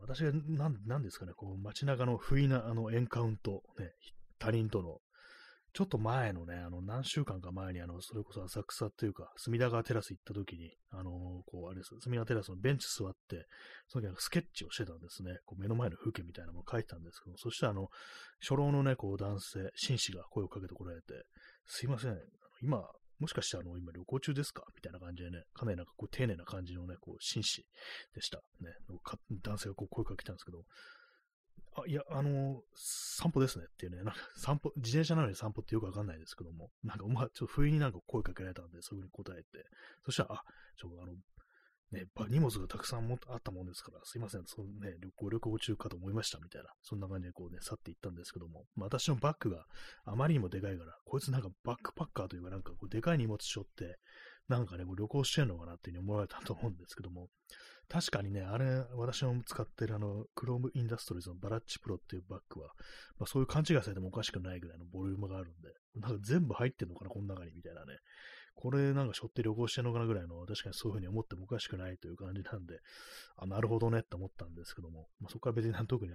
私がなんですかね、こう、街中の不意なエンカウント、ね、他人との、ちょっと前のね、何週間か前に、それこそ浅草というか、隅田川テラス行った時に、こう、あれです、隅田テラスのベンチ座って、その時なんかスケッチをしてたんですね。こう目の前の風景みたいなのを描いてたんですけど、そしたら初老のね、こう男性、紳士が声をかけてこられて、すいません、今、もしかして今旅行中ですかみたいな感じでね、かなりなんかこう丁寧な感じのね、こう、紳士でした。ね、男性がこう声をかけたんですけど、いや、散歩ですねっていうね、なんか散歩、自転車なのに散歩ってよくわかんないですけども、なんか、ちょっと不意になんか声かけられたんで、そういうふうに答えて、そしたら、ね、荷物がたくさんあったもんですから、すいません、そうね、旅行中かと思いました、みたいな、そんな感じでこうね、去っていったんですけども、私のバッグがあまりにもでかいから、こいつなんかバックパッカーというか、なんかこう、でかい荷物背負って、なんかね、もう旅行してんのかなっていうふうに思われたと思うんですけども、確かにね、あれ、私の使ってるクロームインダストリーズのバラッチプロっていうバッグは、そういう勘違いされてもおかしくないぐらいのボリュームがあるんで、なんか全部入ってんのかな、この中に、みたいなね。これなんか背負って旅行してんのかなぐらいの、確かにそういうふうに思ってもおかしくないという感じなんで、なるほどねって思ったんですけども、そこから別に特に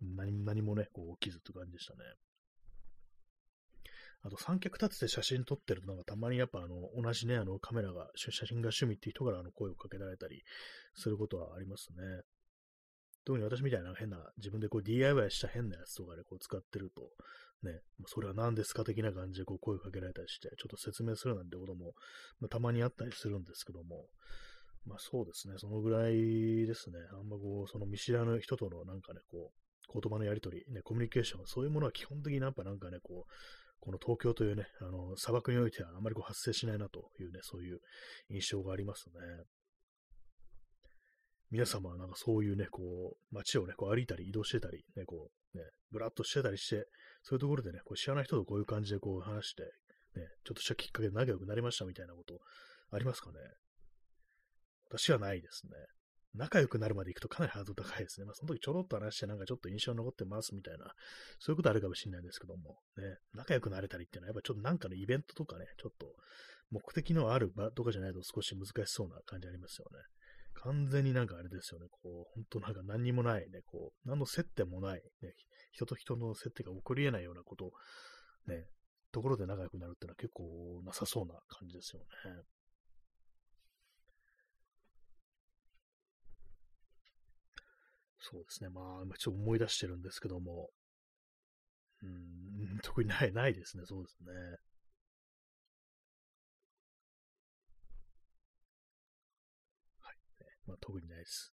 何もね、こう起きずって感じでしたね。あと三脚立てて写真撮ってると、なんかたまにやっぱ同じね、カメラが、写真が趣味っていう人から声をかけられたりすることはありますね。特に私みたいな変な、自分でこう DIY した変なやつとかでこう使ってると、ね、それは何ですか的な感じでこう声をかけられたりして、ちょっと説明するなんてことも、たまにあったりするんですけども、そうですね、そのぐらいですね。あんまこう、その見知らぬ人とのなんかね、こう、言葉のやりとり、ね、コミュニケーション、そういうものは基本的になんかね、こう、この東京というね、砂漠においてはあまりこう発生しないなというね、そういう印象がありますね。皆様はなんかそういうね、こう、街をね、こう歩いたり移動してたり、ね、こう、ね、ぶらっとしてたりして、そういうところでね、こう知らない人とこういう感じでこう話して、ね、ちょっとしたきっかけで仲良くなりましたみたいなこと、ありますかね？私はないですね。仲良くなるまで行くとかなりハードル高いですね。その時ちょろっと話してなんかちょっと印象に残ってますみたいな、そういうことあるかもしれないんですけども、ね、仲良くなれたりっていうのはやっぱちょっとなんかのイベントとかね、ちょっと目的のある場とかじゃないと少し難しそうな感じありますよね。完全になんかあれですよね、こう、本当なんか何にもないね、こう、何の接点もない、ね、人と人の接点が起こり得ないようなこと、ね、ところで仲良くなるっていうのは結構なさそうな感じですよね。そうですね。まあ、ちょっと思い出してるんですけども、特にないですね。そうですね。はい。まあ、特にないです。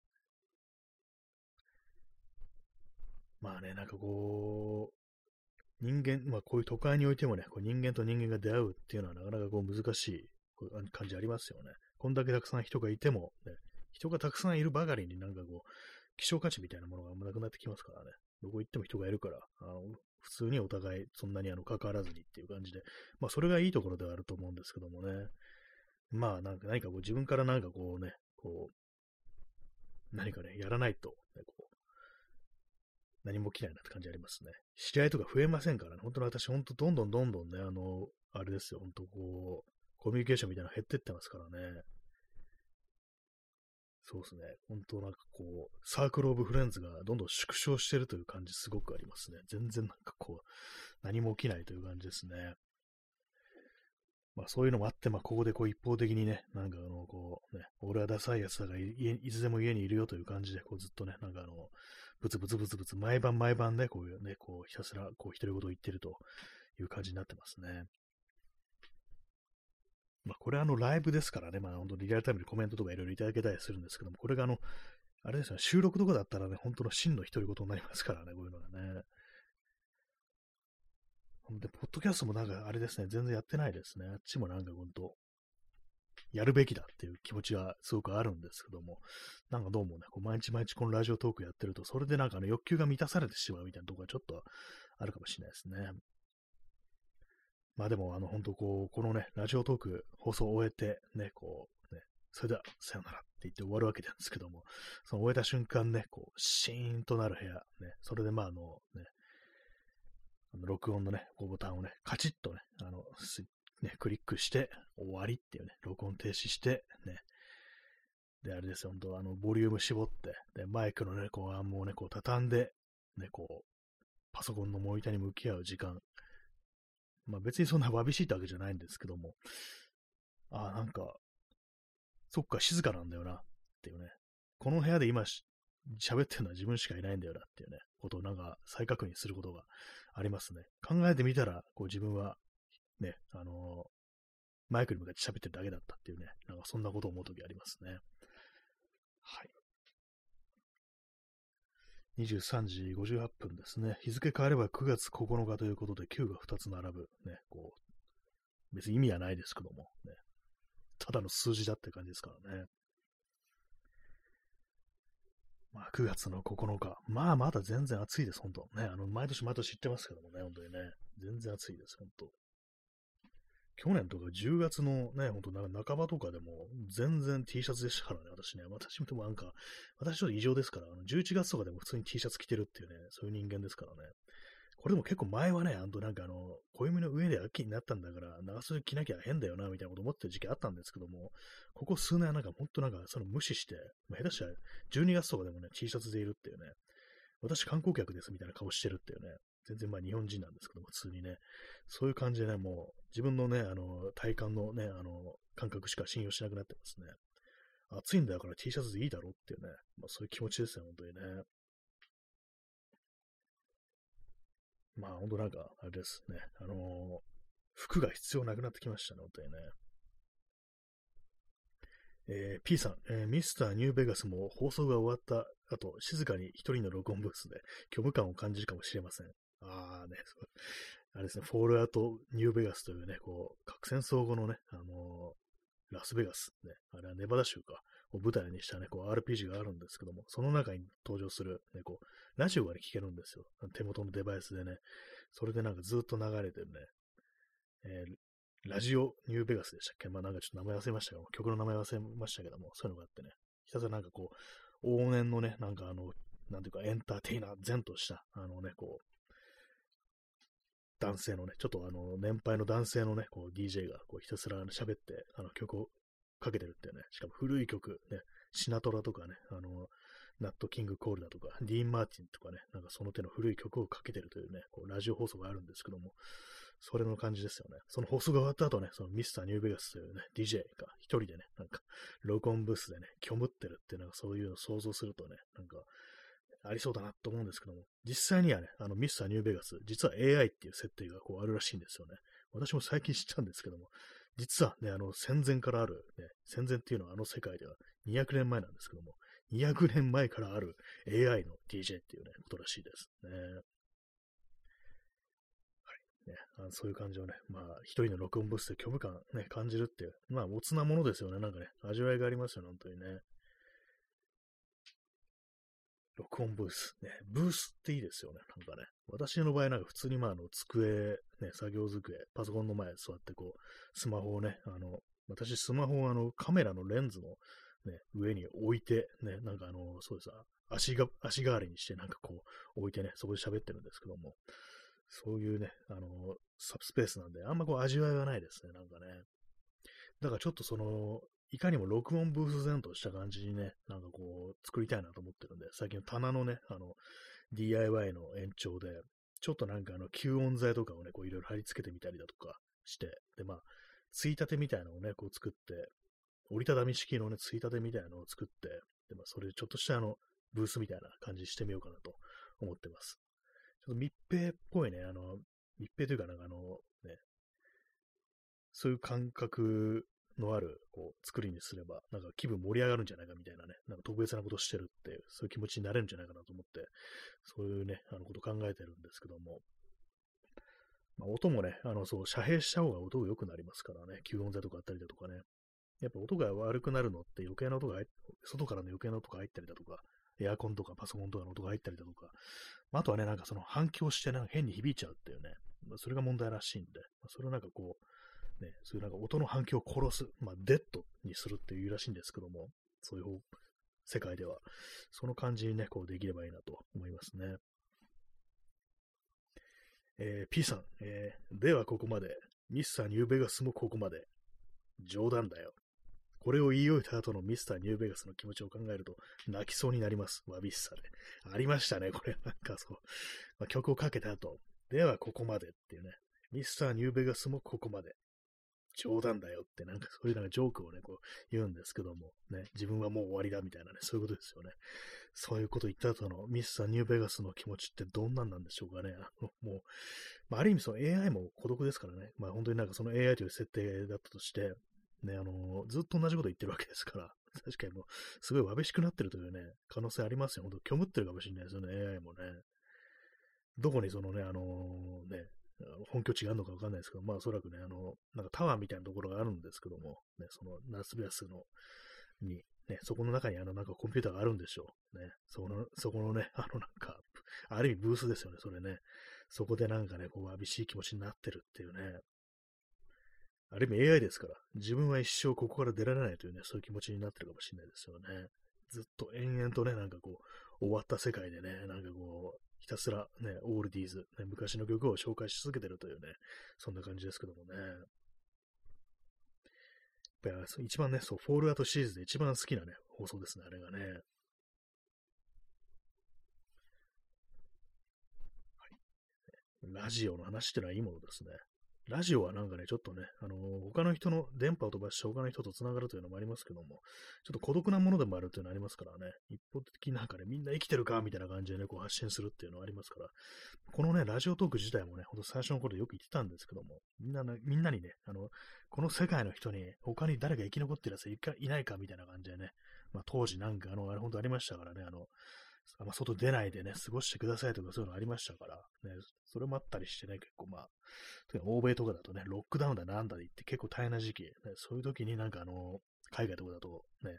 まあね、なんかこう、人間、まあこういう都会においてもね、こう人間と人間が出会うっていうのはなかなかこう難しい感じありますよね。こんだけたくさん人がいても、ね、人がたくさんいるばかりになんかこう、希少価値みたいなものがあんまなくなってきますからね。どこ行っても人がいるから、普通にお互いそんなに関わらずにっていう感じで、まあそれがいいところではあると思うんですけどもね。まあなんか何かこう自分からなんかこうね、こう、何かね、やらないと、ね、こう何も起きないなって感じありますね。知り合いとか増えませんからね。本当に私、本当どんどんね、あれですよ、本当こう、コミュニケーションみたいなの減ってってますからね。そうですね。本当なんかこう、サークルオブフレンズがどんどん縮小してるという感じすごくありますね。全然なんかこう、何も起きないという感じですね。まあそういうのもあって、まあここでこう一方的にね、なんかこう、ね、俺はダサいやつだからいつでも家にいるよという感じで、こうずっとね、なんかブツブツ毎晩ね、こういうね、こうひたすらこう独り言を言ってるという感じになってますね。まあこれはライブですからね、まあ本当にリアルタイムでコメントとかいろいろいただけたりするんですけども、これがあれですね、収録とかだったらね、本当の真の独り言になりますからね、こういうのがね。で、ポッドキャストもなんかあれですね、全然やってないですね。あっちもなんか本当、やるべきだっていう気持ちはすごくあるんですけども、なんかどうもね、こう毎日毎日このラジオトークやってると、それでなんか欲求が満たされてしまうみたいなところがちょっとあるかもしれないですね。まあでも、本当こう、このね、ラジオトーク放送を終えて、ね、こう、ね、それではさよならって言って終わるわけなんですけども、その終えた瞬間ね、こう、シーンとなる部屋、ね、それでまあね、録音のね、こうボタンをね、カチッとね、クリックして、終わりっていうね、録音停止して、ね、で、あれですよ、本当ボリューム絞って、で、マイクのね、こう、アームをね、こう、畳んで、ね、こう、パソコンのモニターに向き合う時間。まあ、別にそんなわびしいってわけじゃないんですけども、ああ、なんか、そっか、静かなんだよな、っていうね、この部屋で今、喋ってるのは自分しかいないんだよなっていうね、ことをなんか再確認することがありますね。考えてみたら、こう自分は、ね、マイクに向かって喋ってるだけだったっていうね、なんかそんなことを思うときありますね。はい。23時58分ですね。日付変われば9月9日ということで、9が2つ並ぶ。ね、こう、別に意味はないですけども、ね、ただの数字だって感じですからね。まあ、9月の9日。まあ、まだ全然暑いです、本当ね。毎年毎年言ってますけどもね、本当にね。全然暑いです、本当。去年とか10月のね、本当半ばとかでも、全然 T シャツでしたからね、私ね。私もなんか、私ちょっと異常ですから、11月とかでも普通に T シャツ着てるっていうね、そういう人間ですからね。これでも結構前はね、なんか暦の上で秋になったんだから、長袖着なきゃ変だよな、みたいなこと思ってる時期あったんですけども、ここ数年はなんか、ほんとなんか、その無視して、下手したら12月とかでもね、T シャツでいるっていうね、私観光客ですみたいな顔してるっていうね、全然まあ日本人なんですけども、普通にね、そういう感じでね、もう、自分のね、体感のね、感覚しか信用しなくなってますね。暑いんだから T シャツでいいだろうっていうね、まあそういう気持ちですよ、本当にね。まあ、ほんとなんか、あれですね。服が必要なくなってきましたね、本当にね。P さん、ミスターニューベガスも放送が終わった後、静かに一人の録音ブースで虚無感を感じるかもしれません。ああね、あれですね、フォールアウトニューベガスというね、こう、核戦争後のね、ラスベガス、ね、あれはネバダ州か、を舞台にしたね、こう RPG があるんですけども、その中に登場する、ね、こう、ラジオがね、聴けるんですよ。手元のデバイスでね、それでなんかずっと流れてるね、ラジオニューベガスでしたっけ？まあなんかちょっと名前忘れましたけども、曲の名前忘れましたけども、そういうのがあってね、ひたすらなんかこう、往年のね、なんかなんていうかエンターテイナー、前とした、ね、こう、男性のね、ちょっと年配の男性のね、こう DJ がこうひたすら喋って、曲をかけてるっていうね、しかも古い曲、ね、シナトラとかね、ナット・キング・コールだとか、ディーン・マーティンとかね、なんかその手の古い曲をかけてるというね、こうラジオ放送があるんですけども、それの感じですよね。その放送が終わった後ね、そのミスター・ニューベガスというね、DJ が一人でね、なんか、録音ブースでね、虚無ってるっていう、なんかそういうのを想像するとね、なんか、ありそうだなと思うんですけども、実際にはね、ミスターニューベガス、実は AI っていう設定がこうあるらしいんですよね。私も最近知ったんですけども、実はね、戦前からある、ね、戦前っていうのは世界では200年前なんですけども、200年前からある AI の DJ っていうね、ことらしいですね。はい。ね、そういう感じをね、まあ、一人の録音ブースで虚無感ね、感じるっていう、まあ、おつなものですよね。なんかね、味わいがありますよね、本当にね。録音ブース。ね、ブースっていいですよね。なんかね。私の場合なんか普通にまあ机、ね、作業机、パソコンの前座ってこう、スマホをね、私スマホをカメラのレンズのね、上に置いて、ね、なんかそうです。足代わりにしてなんかこう置いてね、そこで喋ってるんですけども、そういうね、サブスペースなんで、あんまこう味わいはないですね。なんかね。だからちょっといかにも録音ブース前とした感じにね、なんかこう、作りたいなと思ってるんで、最近の棚のね、DIY の延長で、ちょっとなんか吸音材とかをね、こういろいろ貼り付けてみたりだとかして、で、まあ、ついたてみたいなのをね、こう作って、折りたたみ式のね、ついたてみたいなのを作って、で、まあ、それちょっとしたブースみたいな感じにしてみようかなと思ってます。ちょっと密閉っぽいね、密閉というかなんかね、そういう感覚、のあるこう作りにすれば、なんか気分盛り上がるんじゃないかみたいなね、なんか特別なことしてるっていう、そういう気持ちになれるんじゃないかなと思って、そういうね、こと考えてるんですけども、まあ、音もね、そう、遮蔽した方が音が良くなりますからね、吸音材とかあったりだとかね、やっぱ音が悪くなるのって余計な音が、外からの余計な音が入ったりだとか、エアコンとかパソコンとかの音が入ったりだとか、あとはね、なんか反響してなんか変に響いちゃうっていうね、まあ、それが問題らしいんで、まあ、それをなんかこう、ね、そういうなんか音の反響を殺す、まあ、デッドにするっていうらしいんですけども、そういう世界では、その感じにね、こうできればいいなと思いますね。P さん、ではここまで、ミスターニューベガスもここまで、冗談だよ。これを言い終えた後のミスターニューベガスの気持ちを考えると、泣きそうになります。わびしさで。ありましたね、これ。なんかそう、まあ、曲をかけた後、ではここまでっていうね、ミスターニューベガスもここまで。冗談だよって、なんかそういうなんかジョークをね、こう言うんですけども、ね、自分はもう終わりだみたいなね、そういうことですよね。そういうこと言った後のミスターニューベガスの気持ちってどんなんなんでしょうかね。もう、まあ、ある意味その AI も孤独ですからね、まあ本当になんかその AI という設定だったとして、ね、ずっと同じこと言ってるわけですから、確かにもう、すごいわびしくなってるというね、可能性ありますよ。本当虚無ってるかもしれないですよね、AI もね。どこにそのね、本拠地があるのかわかんないですけど、まあおそらくね、なんかタワーみたいなところがあるんですけども、ね、そのラスベガスのに、ね、そこの中になんかコンピューターがあるんでしょう。ね、そこのね、なんか、ある意味ブースですよね、それね。そこでなんかね、こう、わびしい気持ちになってるっていうね。ある意味 AI ですから、自分は一生ここから出られないというね、そういう気持ちになってるかもしれないですよね。ずっと延々とね、なんかこう、終わった世界でね、なんかこう、ひたすらね、オールディーズ、ね、昔の曲を紹介し続けてるというね、そんな感じですけどもね。やっぱ一番ね、そう、フォールアウトシリーズで一番好きなね、放送ですね、あれがね。はい、ラジオの話ってのはいいものですね。ラジオはなんかね、ちょっとね、他の人の電波を飛ばして他の人と繋がるというのもありますけども、ちょっと孤独なものでもあるというのありますからね、一方的になんかね、みんな生きてるかみたいな感じでね、こう発信するっていうのはありますから、このね、ラジオトーク自体もね、ほんと最初の頃よく言ってたんですけども、みんなにね、この世界の人に他に誰か生き残ってるやついないかみたいな感じでね、まあ当時なんかあれほんとありましたからね、あんま外出ないでね、過ごしてくださいとかそういうのありましたから、ね、それもあったりしてね、結構まあ、欧米とかだとね、ロックダウンだなんだで言って結構大変な時期、ね、そういう時になんか海外とかだとね、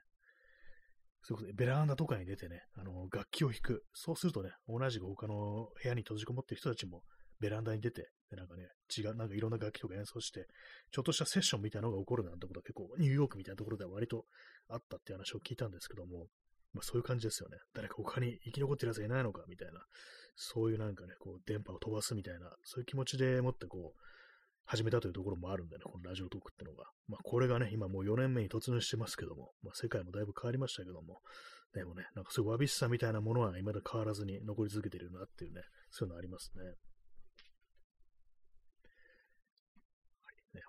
そういうことでベランダとかに出てね、楽器を弾く。そうするとね、同じく他の部屋に閉じこもってる人たちもベランダに出て、でなんかね、なんかいろんな楽器とか演奏して、ちょっとしたセッションみたいなのが起こるなんてことは結構ニューヨークみたいなところでは割とあったっていう話を聞いたんですけども、まあ、そういう感じですよね。誰か他に生き残ってるやつがいないのかみたいな、そういうなんかね、こう、電波を飛ばすみたいな、そういう気持ちでもってこう、始めたというところもあるんだよね、このラジオトークってのが。まあ、これがね、今もう4年目に突入してますけども、まあ、世界もだいぶ変わりましたけども、でもね、なんかそういうわびしさみたいなものは未だ変わらずに残り続けてるなっていうね、そういうのありますね。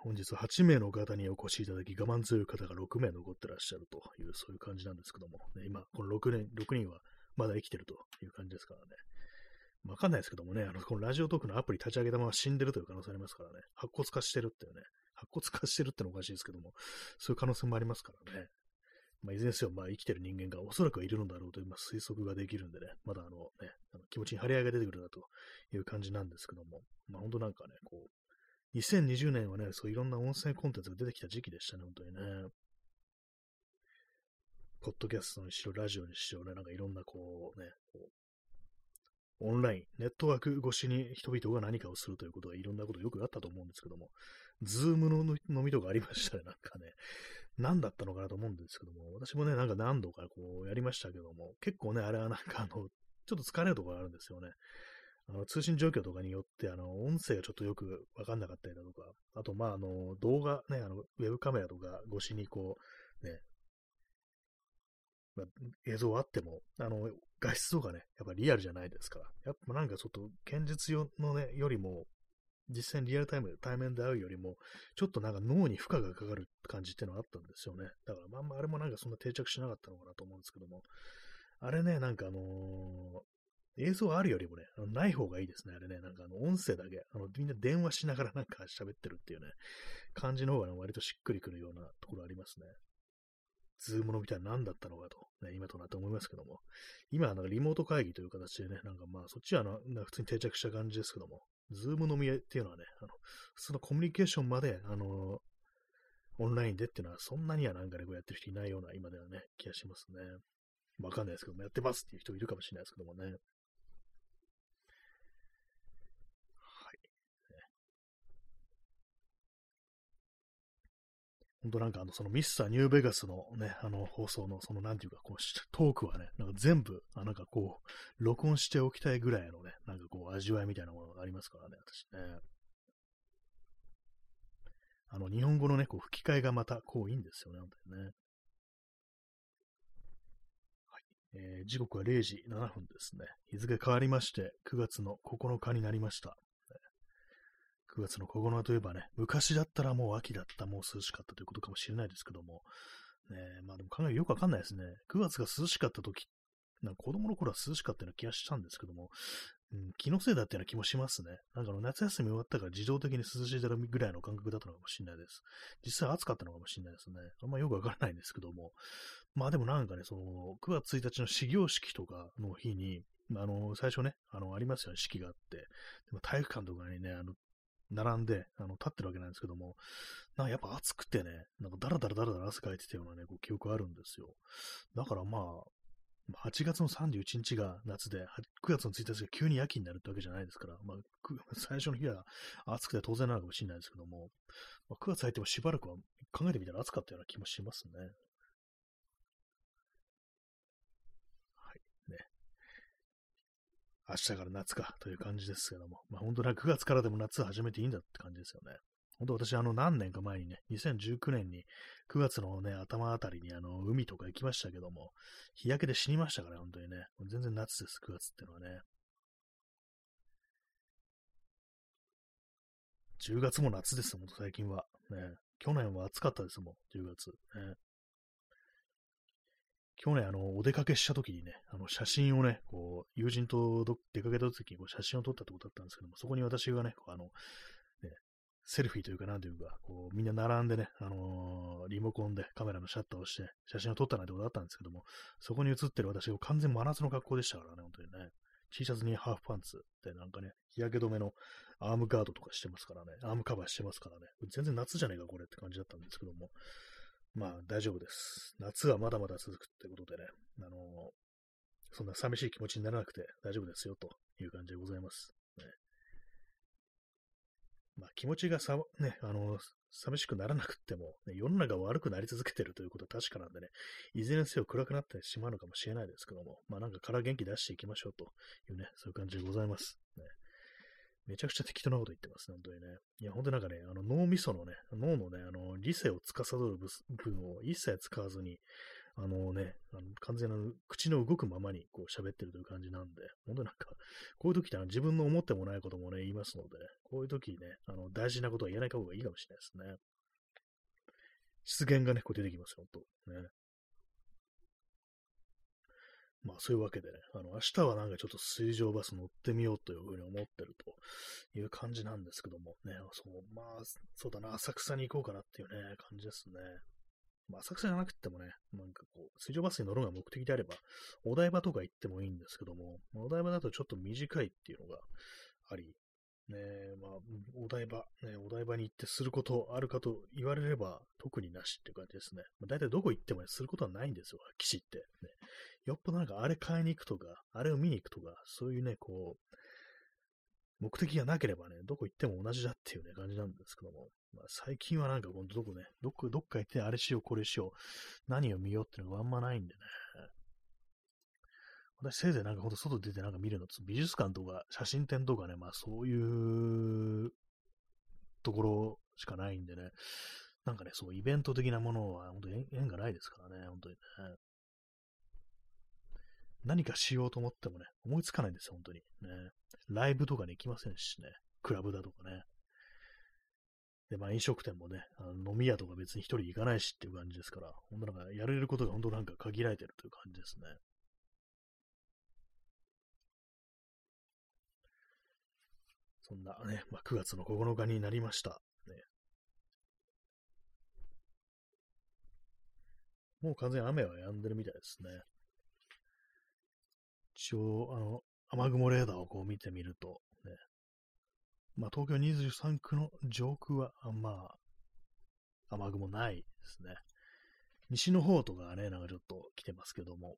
本日は8名の方にお越しいただき、我慢強い方が6名残ってらっしゃるという、そういう感じなんですけども、ね、今、この6人はまだ生きてるという感じですからね。わかんないですけどもね、このラジオトークのアプリ立ち上げたまま死んでるという可能性ありますからね、白骨化してるっていうね、白骨化してるってのおかしいですけども、そういう可能性もありますからね。まあ、いずれにせよ、まあ、生きてる人間がおそらくはいるのだろうという、まあ、推測ができるんでね、まだ気持ちに張り合いが出てくるなという感じなんですけども、まあ、本当なんかね、こう、2020年はね、そういろんな音声コンテンツが出てきた時期でしたね、本当にね。ポッドキャストにしろ、ラジオにしろね、なんかいろんなこうね、こうオンライン、ネットワーク越しに人々が何かをするということがいろんなことよくあったと思うんですけども、ズームの飲みとかありましたね、なんかね。何だったのかなと思うんですけども、私もね、なんか何度かこうやりましたけども、結構ね、あれはなんかちょっと疲れるところがあるんですよね。通信状況とかによって、音声がちょっとよくわかんなかったりだとか、あと、まあ、動画ね、ウェブカメラとか越しにこう、ね、映像はあっても、画質とかね、やっぱリアルじゃないですから、やっぱなんかちょっと現実のね、よりも、実際にリアルタイムで対面で会うよりも、ちょっとなんか脳に負荷がかかる感じっていうのがあったんですよね。だから、まあんまあれもなんかそんな定着しなかったのかなと思うんですけども、あれね、なんか映像あるよりもね、ない方がいいですね、あれね。なんか音声だけ、みんな電話しながらなんか喋ってるっていうね、感じの方が、ね、割としっくりくるようなところありますね。ズームのみたいな何だったのかと、ね、今となって思いますけども、今はなんかリモート会議という形でね、なんかまあそっちは普通に定着した感じですけども、ズームのみっていうのはね、普通のコミュニケーションまで、オンラインでっていうのはそんなにはなんかね、こうやってる人いないような今ではね、気がしますね。わかんないですけども、やってますっていう人いるかもしれないですけどもね。本当なんかそのミスターニューベガスのね、放送のそのなんていうかこうトークはね、なんか全部、なんかこう、録音しておきたいぐらいのね、なんかこう味わいみたいなものがありますからね、私ね。日本語のね、こう吹き替えがまたこういいんですよね、本当にね。はい。時刻は0時7分ですね。日付変わりまして、9月の9日になりました。9月の9日といえばね、昔だったらもう秋だった、もう涼しかったということかもしれないですけども、ね、まあでも考えよくわかんないですね。9月が涼しかった時、なんか子供の頃は涼しかったような気がしたんですけども、うん、気のせいだったような気もしますね。なんか夏休み終わったから自動的に涼しいだろぐらいの感覚だったのかもしれないです。実際暑かったのかもしれないですね。あんまよくわからないんですけども、まあでもなんかね、その9月1日の始業式とかの日に、最初ね、ありますよね、式があって、でも体育館とかにね、並んで、立ってるわけなんですけども、なんかやっぱ暑くてね、なんかダラダラダラダラ汗かいてたようなね、こう記憶あるんですよ。だからまあ、8月の31日が夏で、9月の1日が急に秋になるってわけじゃないですから、まあ、最初の日は暑くて当然なのかもしれないですけども、まあ、9月入ってもしばらくは考えてみたら暑かったような気もしますね。明日から夏かという感じですけども、まあ、本当に9月からでも夏を始めていいんだって感じですよね。本当私何年か前にね、2019年に9月のね、頭あたりに海とか行きましたけども、日焼けで死にましたから本当にね、全然夏です、9月ってのはね。10月も夏ですもん、最近は。ね、去年は暑かったですもん、10月。ね去年、お出かけしたときにね、写真をね、こう、友人と出かけたときにこう写真を撮ったってことだったんですけども、そこに私がね、ねセルフィーというか、なんていうか、こう、みんな並んでね、リモコンでカメラのシャッターをして、写真を撮ったなんてことだったんですけども、そこに写ってる私が完全真夏の格好でしたからね、本当にね。T シャツにハーフパンツでなんかね、日焼け止めのアームガードとかしてますからね、アームカバーしてますからね、全然夏じゃねえか、これって感じだったんですけども、まあ大丈夫です。夏はまだまだ続くってことでね、そんな寂しい気持ちにならなくて大丈夫ですよという感じでございます。ね、まあ気持ちがね、寂しくならなくても、ね、世の中悪くなり続けてるということは確かなんでね、いずれにせよ暗くなってしまうのかもしれないですけども、まあなんかから元気出していきましょうというね、そういう感じでございます。ねめちゃくちゃ適当なこと言ってますね、本当にね。いや、本当になんかね、脳みそのね、脳のね、理性を司る部分を一切使わずに、完全な口の動くままにこう喋ってるという感じなんで、本当になんか、こういう時って自分の思ってもないこともね、言いますので、こういう時ね、大事なことは言えない方がいいかもしれないですね。失言がね、こう出てきますよ、本当。ね。まあそういうわけでね、明日はなんかちょっと水上バス乗ってみようというふうに思ってるという感じなんですけどもね、まあそうだな、浅草に行こうかなっていうね、感じですね。まあ、浅草じゃなくてもね、なんかこう、水上バスに乗るのが目的であれば、お台場とか行ってもいいんですけども、お台場だとちょっと短いっていうのがあり、ね、まあ、お台場に行ってすることあるかと言われれば、特になしっていう感じですね。だいたいどこ行っても、ね、することはないんですよ、基地って、ね。よっぽどなんかあれ買いに行くとか、あれを見に行くとか、そういうね、こう、目的がなければね、どこ行っても同じだっていうね、感じなんですけども。まあ、最近はなんか、どっか行って、あれしよう、これしよう、何を見ようっていうのがあんまないんでね。私、せいぜいなんかほんと外出てなんか見るの、美術館とか写真展とかね、まあそういうところしかないんでね。なんかね、そう、イベント的なものは本当に縁がないですからね、本当にね。何かしようと思ってもね、思いつかないんですよ、本当に。ね、ライブとかに行きませんしね、クラブだとかね。で、まあ飲食店もね、飲み屋とか別に一人行かないしっていう感じですから、ほんとなんかやれることが本当なんか限られてるという感じですね。そんなね、まあ、9月の9日になりました。ね、もう完全に雨は止んでるみたいですね。一応、雨雲レーダーをこう見てみると、ね、まあ、東京23区の上空は、まあ、雨雲ないですね。西の方とかね、なんかちょっと来てますけども、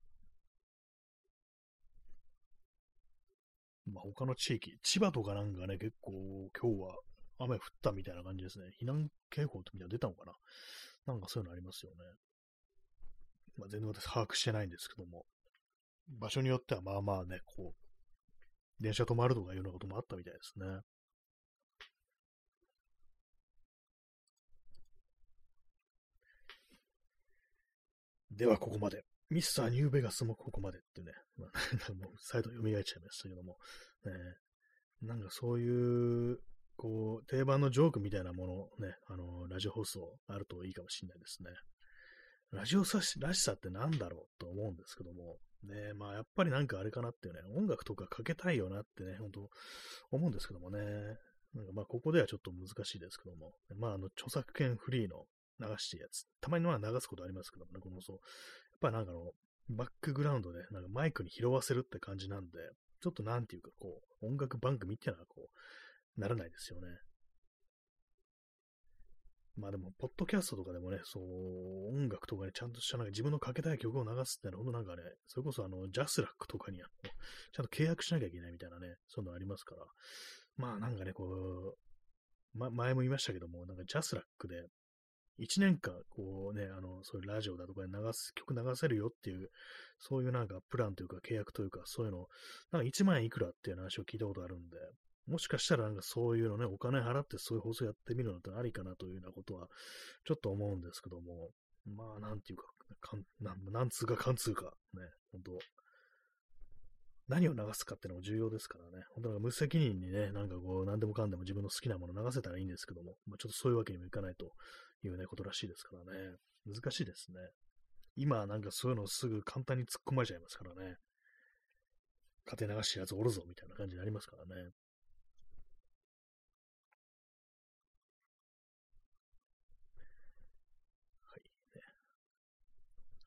まあ、他の地域、千葉とかなんかね、結構今日は雨降ったみたいな感じですね。避難警報ってみたいな出たのかな、なんかそういうのありますよね。まあ、全然私把握してないんですけども、場所によってはまあまあね、こう、電車止まるとかいうようなこともあったみたいですね。では、ここまで。ミスターニューベガスもここまでってね、まあ、もう再度蘇っちゃいましたけども、なんかそういう、こう、定番のジョークみたいなもの、ね、ラジオ放送あるといいかもしれないですね。ラジオらしさってなんだろうと思うんですけども、ね、まあやっぱりなんかあれかなっていうね、音楽とかかけたいよなってね、本当思うんですけどもね、なんかまあここではちょっと難しいですけども、まあ著作権フリーの流してるやつ、たまにまあ流すことありますけどもね、このそう、やっぱなんかバックグラウンドでなんかマイクに拾わせるって感じなんで、ちょっとなんていうかこう、音楽番組っていうのはこう、ならないですよね。まあでも、ポッドキャストとかでもね、そう、音楽とかね、ちゃんとしたなんか自分のかけたい曲を流すってのは、ほんとなんかね、それこそジャスラックとかにちゃんと契約しなきゃいけないみたいなね、そういうのありますから、まあなんかね、こう、前も言いましたけども、なんかジャスラックで、1年間、こうね、そういうラジオだとかで曲流せるよっていう、そういうなんかプランというか契約というか、そういうの、なんか1万円いくらっていう話を聞いたことあるんで、もしかしたらなんかそういうのね、お金払ってそういう放送やってみるのってありかなというようなことは、ちょっと思うんですけども、まあ、なんていうか、なんつうか、ね、本当何を流すかっていうのも重要ですからね。本当無責任にね、なんかこう、何でもかんでも自分の好きなもの流せたらいいんですけども、まあ、ちょっとそういうわけにもいかないというね、ことらしいですからね。難しいですね。今なんかそういうのすぐ簡単に突っ込まれちゃいますからね。家庭流してるやつおるぞみたいな感じになりますからね。はい。ね、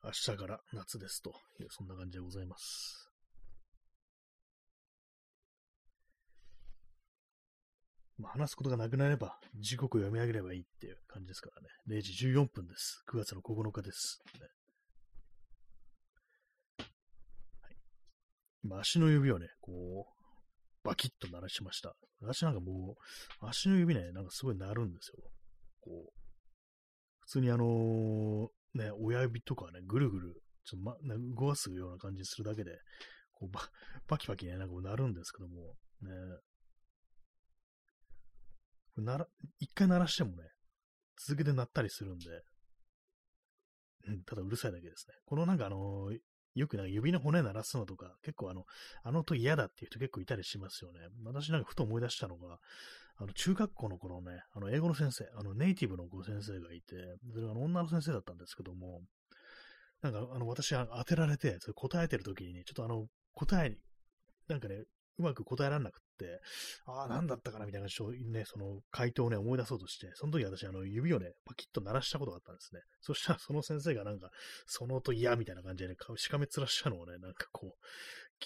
明日から夏ですという、そんな感じでございます。まあ、話すことがなくなれば、時刻を読み上げればいいっていう感じですからね。0時14分です。9月の9日です。ね、はい、今、足の指をね、こう、バキッと鳴らしました。私なんかもう、足の指ね、なんかすごい鳴るんですよ。こう、普通にね、親指とかね、ぐるぐる、ちょっと動かすような感じにするだけで、こう、バキバキね、なんか鳴るんですけども、ね、一回鳴らしてもね、続けて鳴ったりするんで、ただうるさいだけですね。このなんかよくなんか指の骨鳴らすのとか、結構あの音嫌だっていう人結構いたりしますよね。私なんかふと思い出したのが、中学校の頃ね、英語の先生、ネイティブのご先生がいて、それが女の先生だったんですけども、なんか私は当てられて、それ答えてる時に、ね、ちょっと答えに、なんかね、うまく答えられなくって、ああ、なんだったかなみたいな、ね、その回答をね、思い出そうとして、その時私、指をね、パキッと鳴らしたことがあったんですね。そしたら、その先生がなんか、その音嫌みたいな感じでね、しかめつらしたのをね、なんかこう、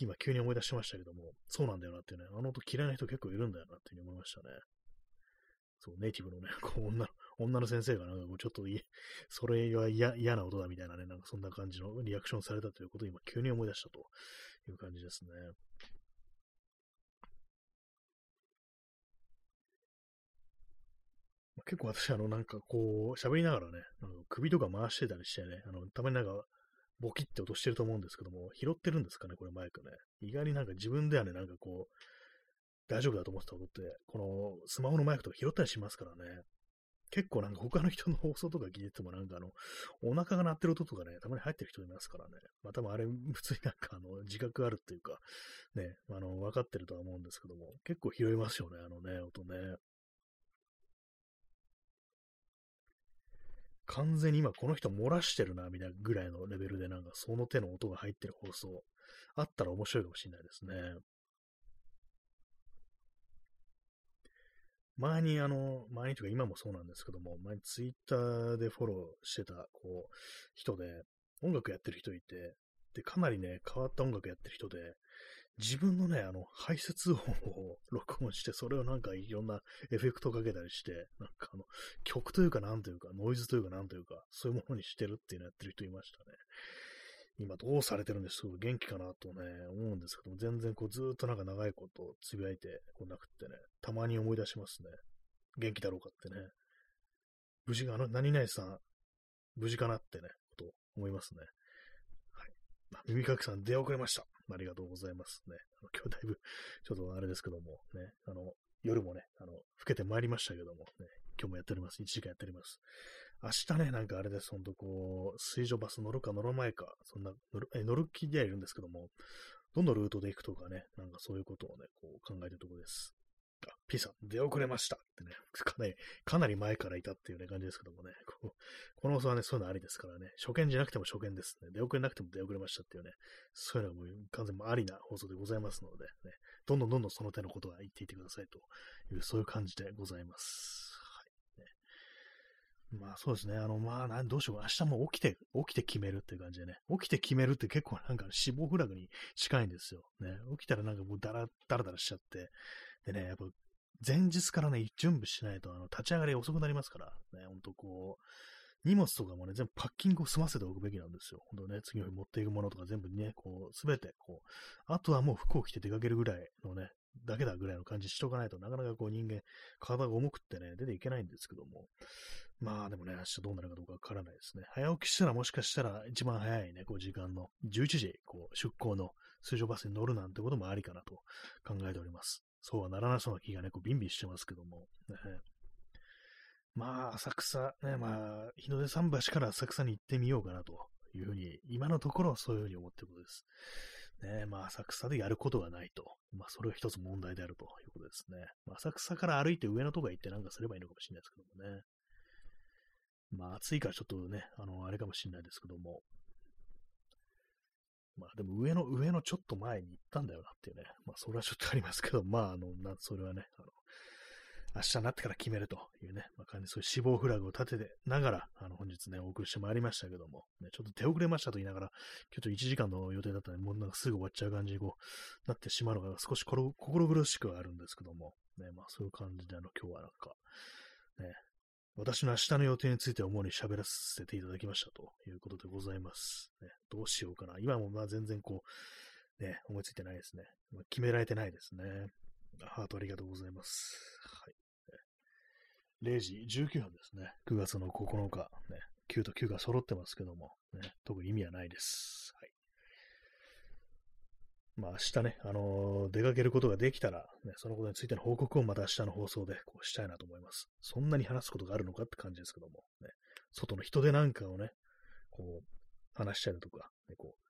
今急に思い出しましたけども、そうなんだよなっていうね、音嫌いな人結構いるんだよなっていうふうに思いましたね。そう、ネイティブのね、こう女の先生がなんかこう、ちょっとそれは嫌な音だみたいなね、なんかそんな感じのリアクションされたということを今急に思い出したという感じですね。結構私、なんかこう、喋りながらね、首とか回してたりしてね、たまになんか、ボキって落としてると思うんですけども、拾ってるんですかね、これマイクね。意外になんか自分ではね、なんかこう、大丈夫だと思ってた音って、このスマホのマイクとか拾ったりしますからね。結構なんか他の人の放送とか聞いててもなんかお腹が鳴ってる音とかね、たまに入ってる人いますからね。まあ多分あれ、普通になんか自覚あるっていうか、ね、分かってるとは思うんですけども、結構拾いますよね、ね、音ね。完全に今この人漏らしてるな、みたいなぐらいのレベルでなんかその手の音が入ってる放送、あったら面白いかもしれないですね。前にとか今もそうなんですけども、前にツイッターでフォローしてた、こう、人で、音楽やってる人いて、で、かなりね、変わった音楽やってる人で、自分のね、排泄音を録音して、それをなんかいろんなエフェクトかけたりして、なんか曲というかなんというか、ノイズというかなんというか、そういうものにしてるっていうのやってる人いましたね。今どうされてるんですか？元気かなとね、思うんですけども、全然こうずーっとなんか長いことつぶやいてこなくってね、たまに思い出しますね。元気だろうかってね。無事か、何々さん、無事かなってね、と思いますね。はい。耳かきさん出遅れました。ありがとうございますね。今日だいぶ、ちょっとあれですけども、ね、夜もね、更けてまいりましたけども、ね、今日もやっております。1時間やっております。明日ね、なんかあれです、ほんとこう、水上バス乗るか乗らないか、そんな、乗る気ではいるんですけども、どのルートで行くとかね、なんかそういうことをね、こう考えてるところです。あ、P さん、出遅れましたってね、かなり前からいたっていうね、感じですけどもね、この放送はね、そういうのありですからね、初見じゃなくても初見ですね、出遅れなくても出遅れましたっていうね、そういうのがもう完全にありな放送でございますので、ね、どんどんその手のことは言っていてくださいという、そういう感じでございます。まあそうですね。まあどうしよう。明日も起きて決めるっていう感じでね。起きて決めるって結構なんか死亡フラグに近いんですよ。ね。起きたらなんかもうだらだらしちゃって。でね、やっぱ前日からね、準備しないと立ち上がり遅くなりますから。ね、ほんとこう、荷物とかもね、全部パッキングを済ませておくべきなんですよ。ほんとね、次の日持っていくものとか全部ね、こう、すべてこう、あとはもう服を着て出かけるぐらいのね、だけだぐらいの感じしとかないとなかなかこう人間、体が重くってね、出ていけないんですけども。まあでもね、明日どうなるかどうかわからないですね。早起きしたらもしかしたら一番早いね、こう時間の11時、こう出港の水上バスに乗るなんてこともありかなと考えております。そうはならなそうな気がね、こうビンビンしてますけども。まあ浅草、ね、まあ日の出桟橋から浅草に行ってみようかなというふうに、今のところはそういうふうに思っていることです。ね、まあ、浅草でやることがないと。まあ、それが一つ問題であるということですね。まあ、浅草から歩いて上のとこへ行ってなんかすればいいのかもしれないですけどもね。まあ、暑いからちょっとね、あれかもしれないですけども。まあ、でも上のちょっと前に行ったんだよなっていうね。まあ、それはちょっとありますけど、まあ、それはね、明日になってから決めるというね、まあ、完全にそういう死亡フラグを立ててながら、本日ね、お送りしてまいりましたけども、ね、ちょっと出遅れましたと言いながら、今日1時間の予定だったので、もうなんかすぐ終わっちゃう感じにこうなってしまうのが少し心苦しくはあるんですけども、ね、まあそういう感じで、今日はなんか、ね、私の明日の予定について主に喋らせていただきましたということでございます。ね、どうしようかな。今もまあ全然こう、ね、思いついてないですね。決められてないですね。ハートありがとうございます。はい。0時19分ですね。9月の9日、ね、9と9が揃ってますけども、ね、特に意味はないです。はい。まあ明日ね、出かけることができたら、ね、そのことについての報告をまた明日の放送でこうしたいなと思います。そんなに話すことがあるのかって感じですけども、ね、外の人出なんかをね、こう、話したりだとか、ね、こう、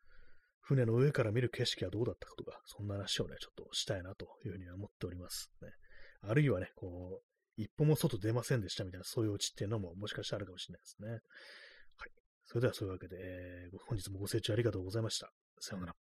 船の上から見る景色はどうだったかとか、そんな話をね、ちょっとしたいなというふうには思っております。ね、あるいはね、こう、一歩も外出ませんでしたみたいな、そういうオチっていうのももしかしたらあるかもしれないですね。はい。それではそういうわけで、本日もご清聴ありがとうございました。さようなら。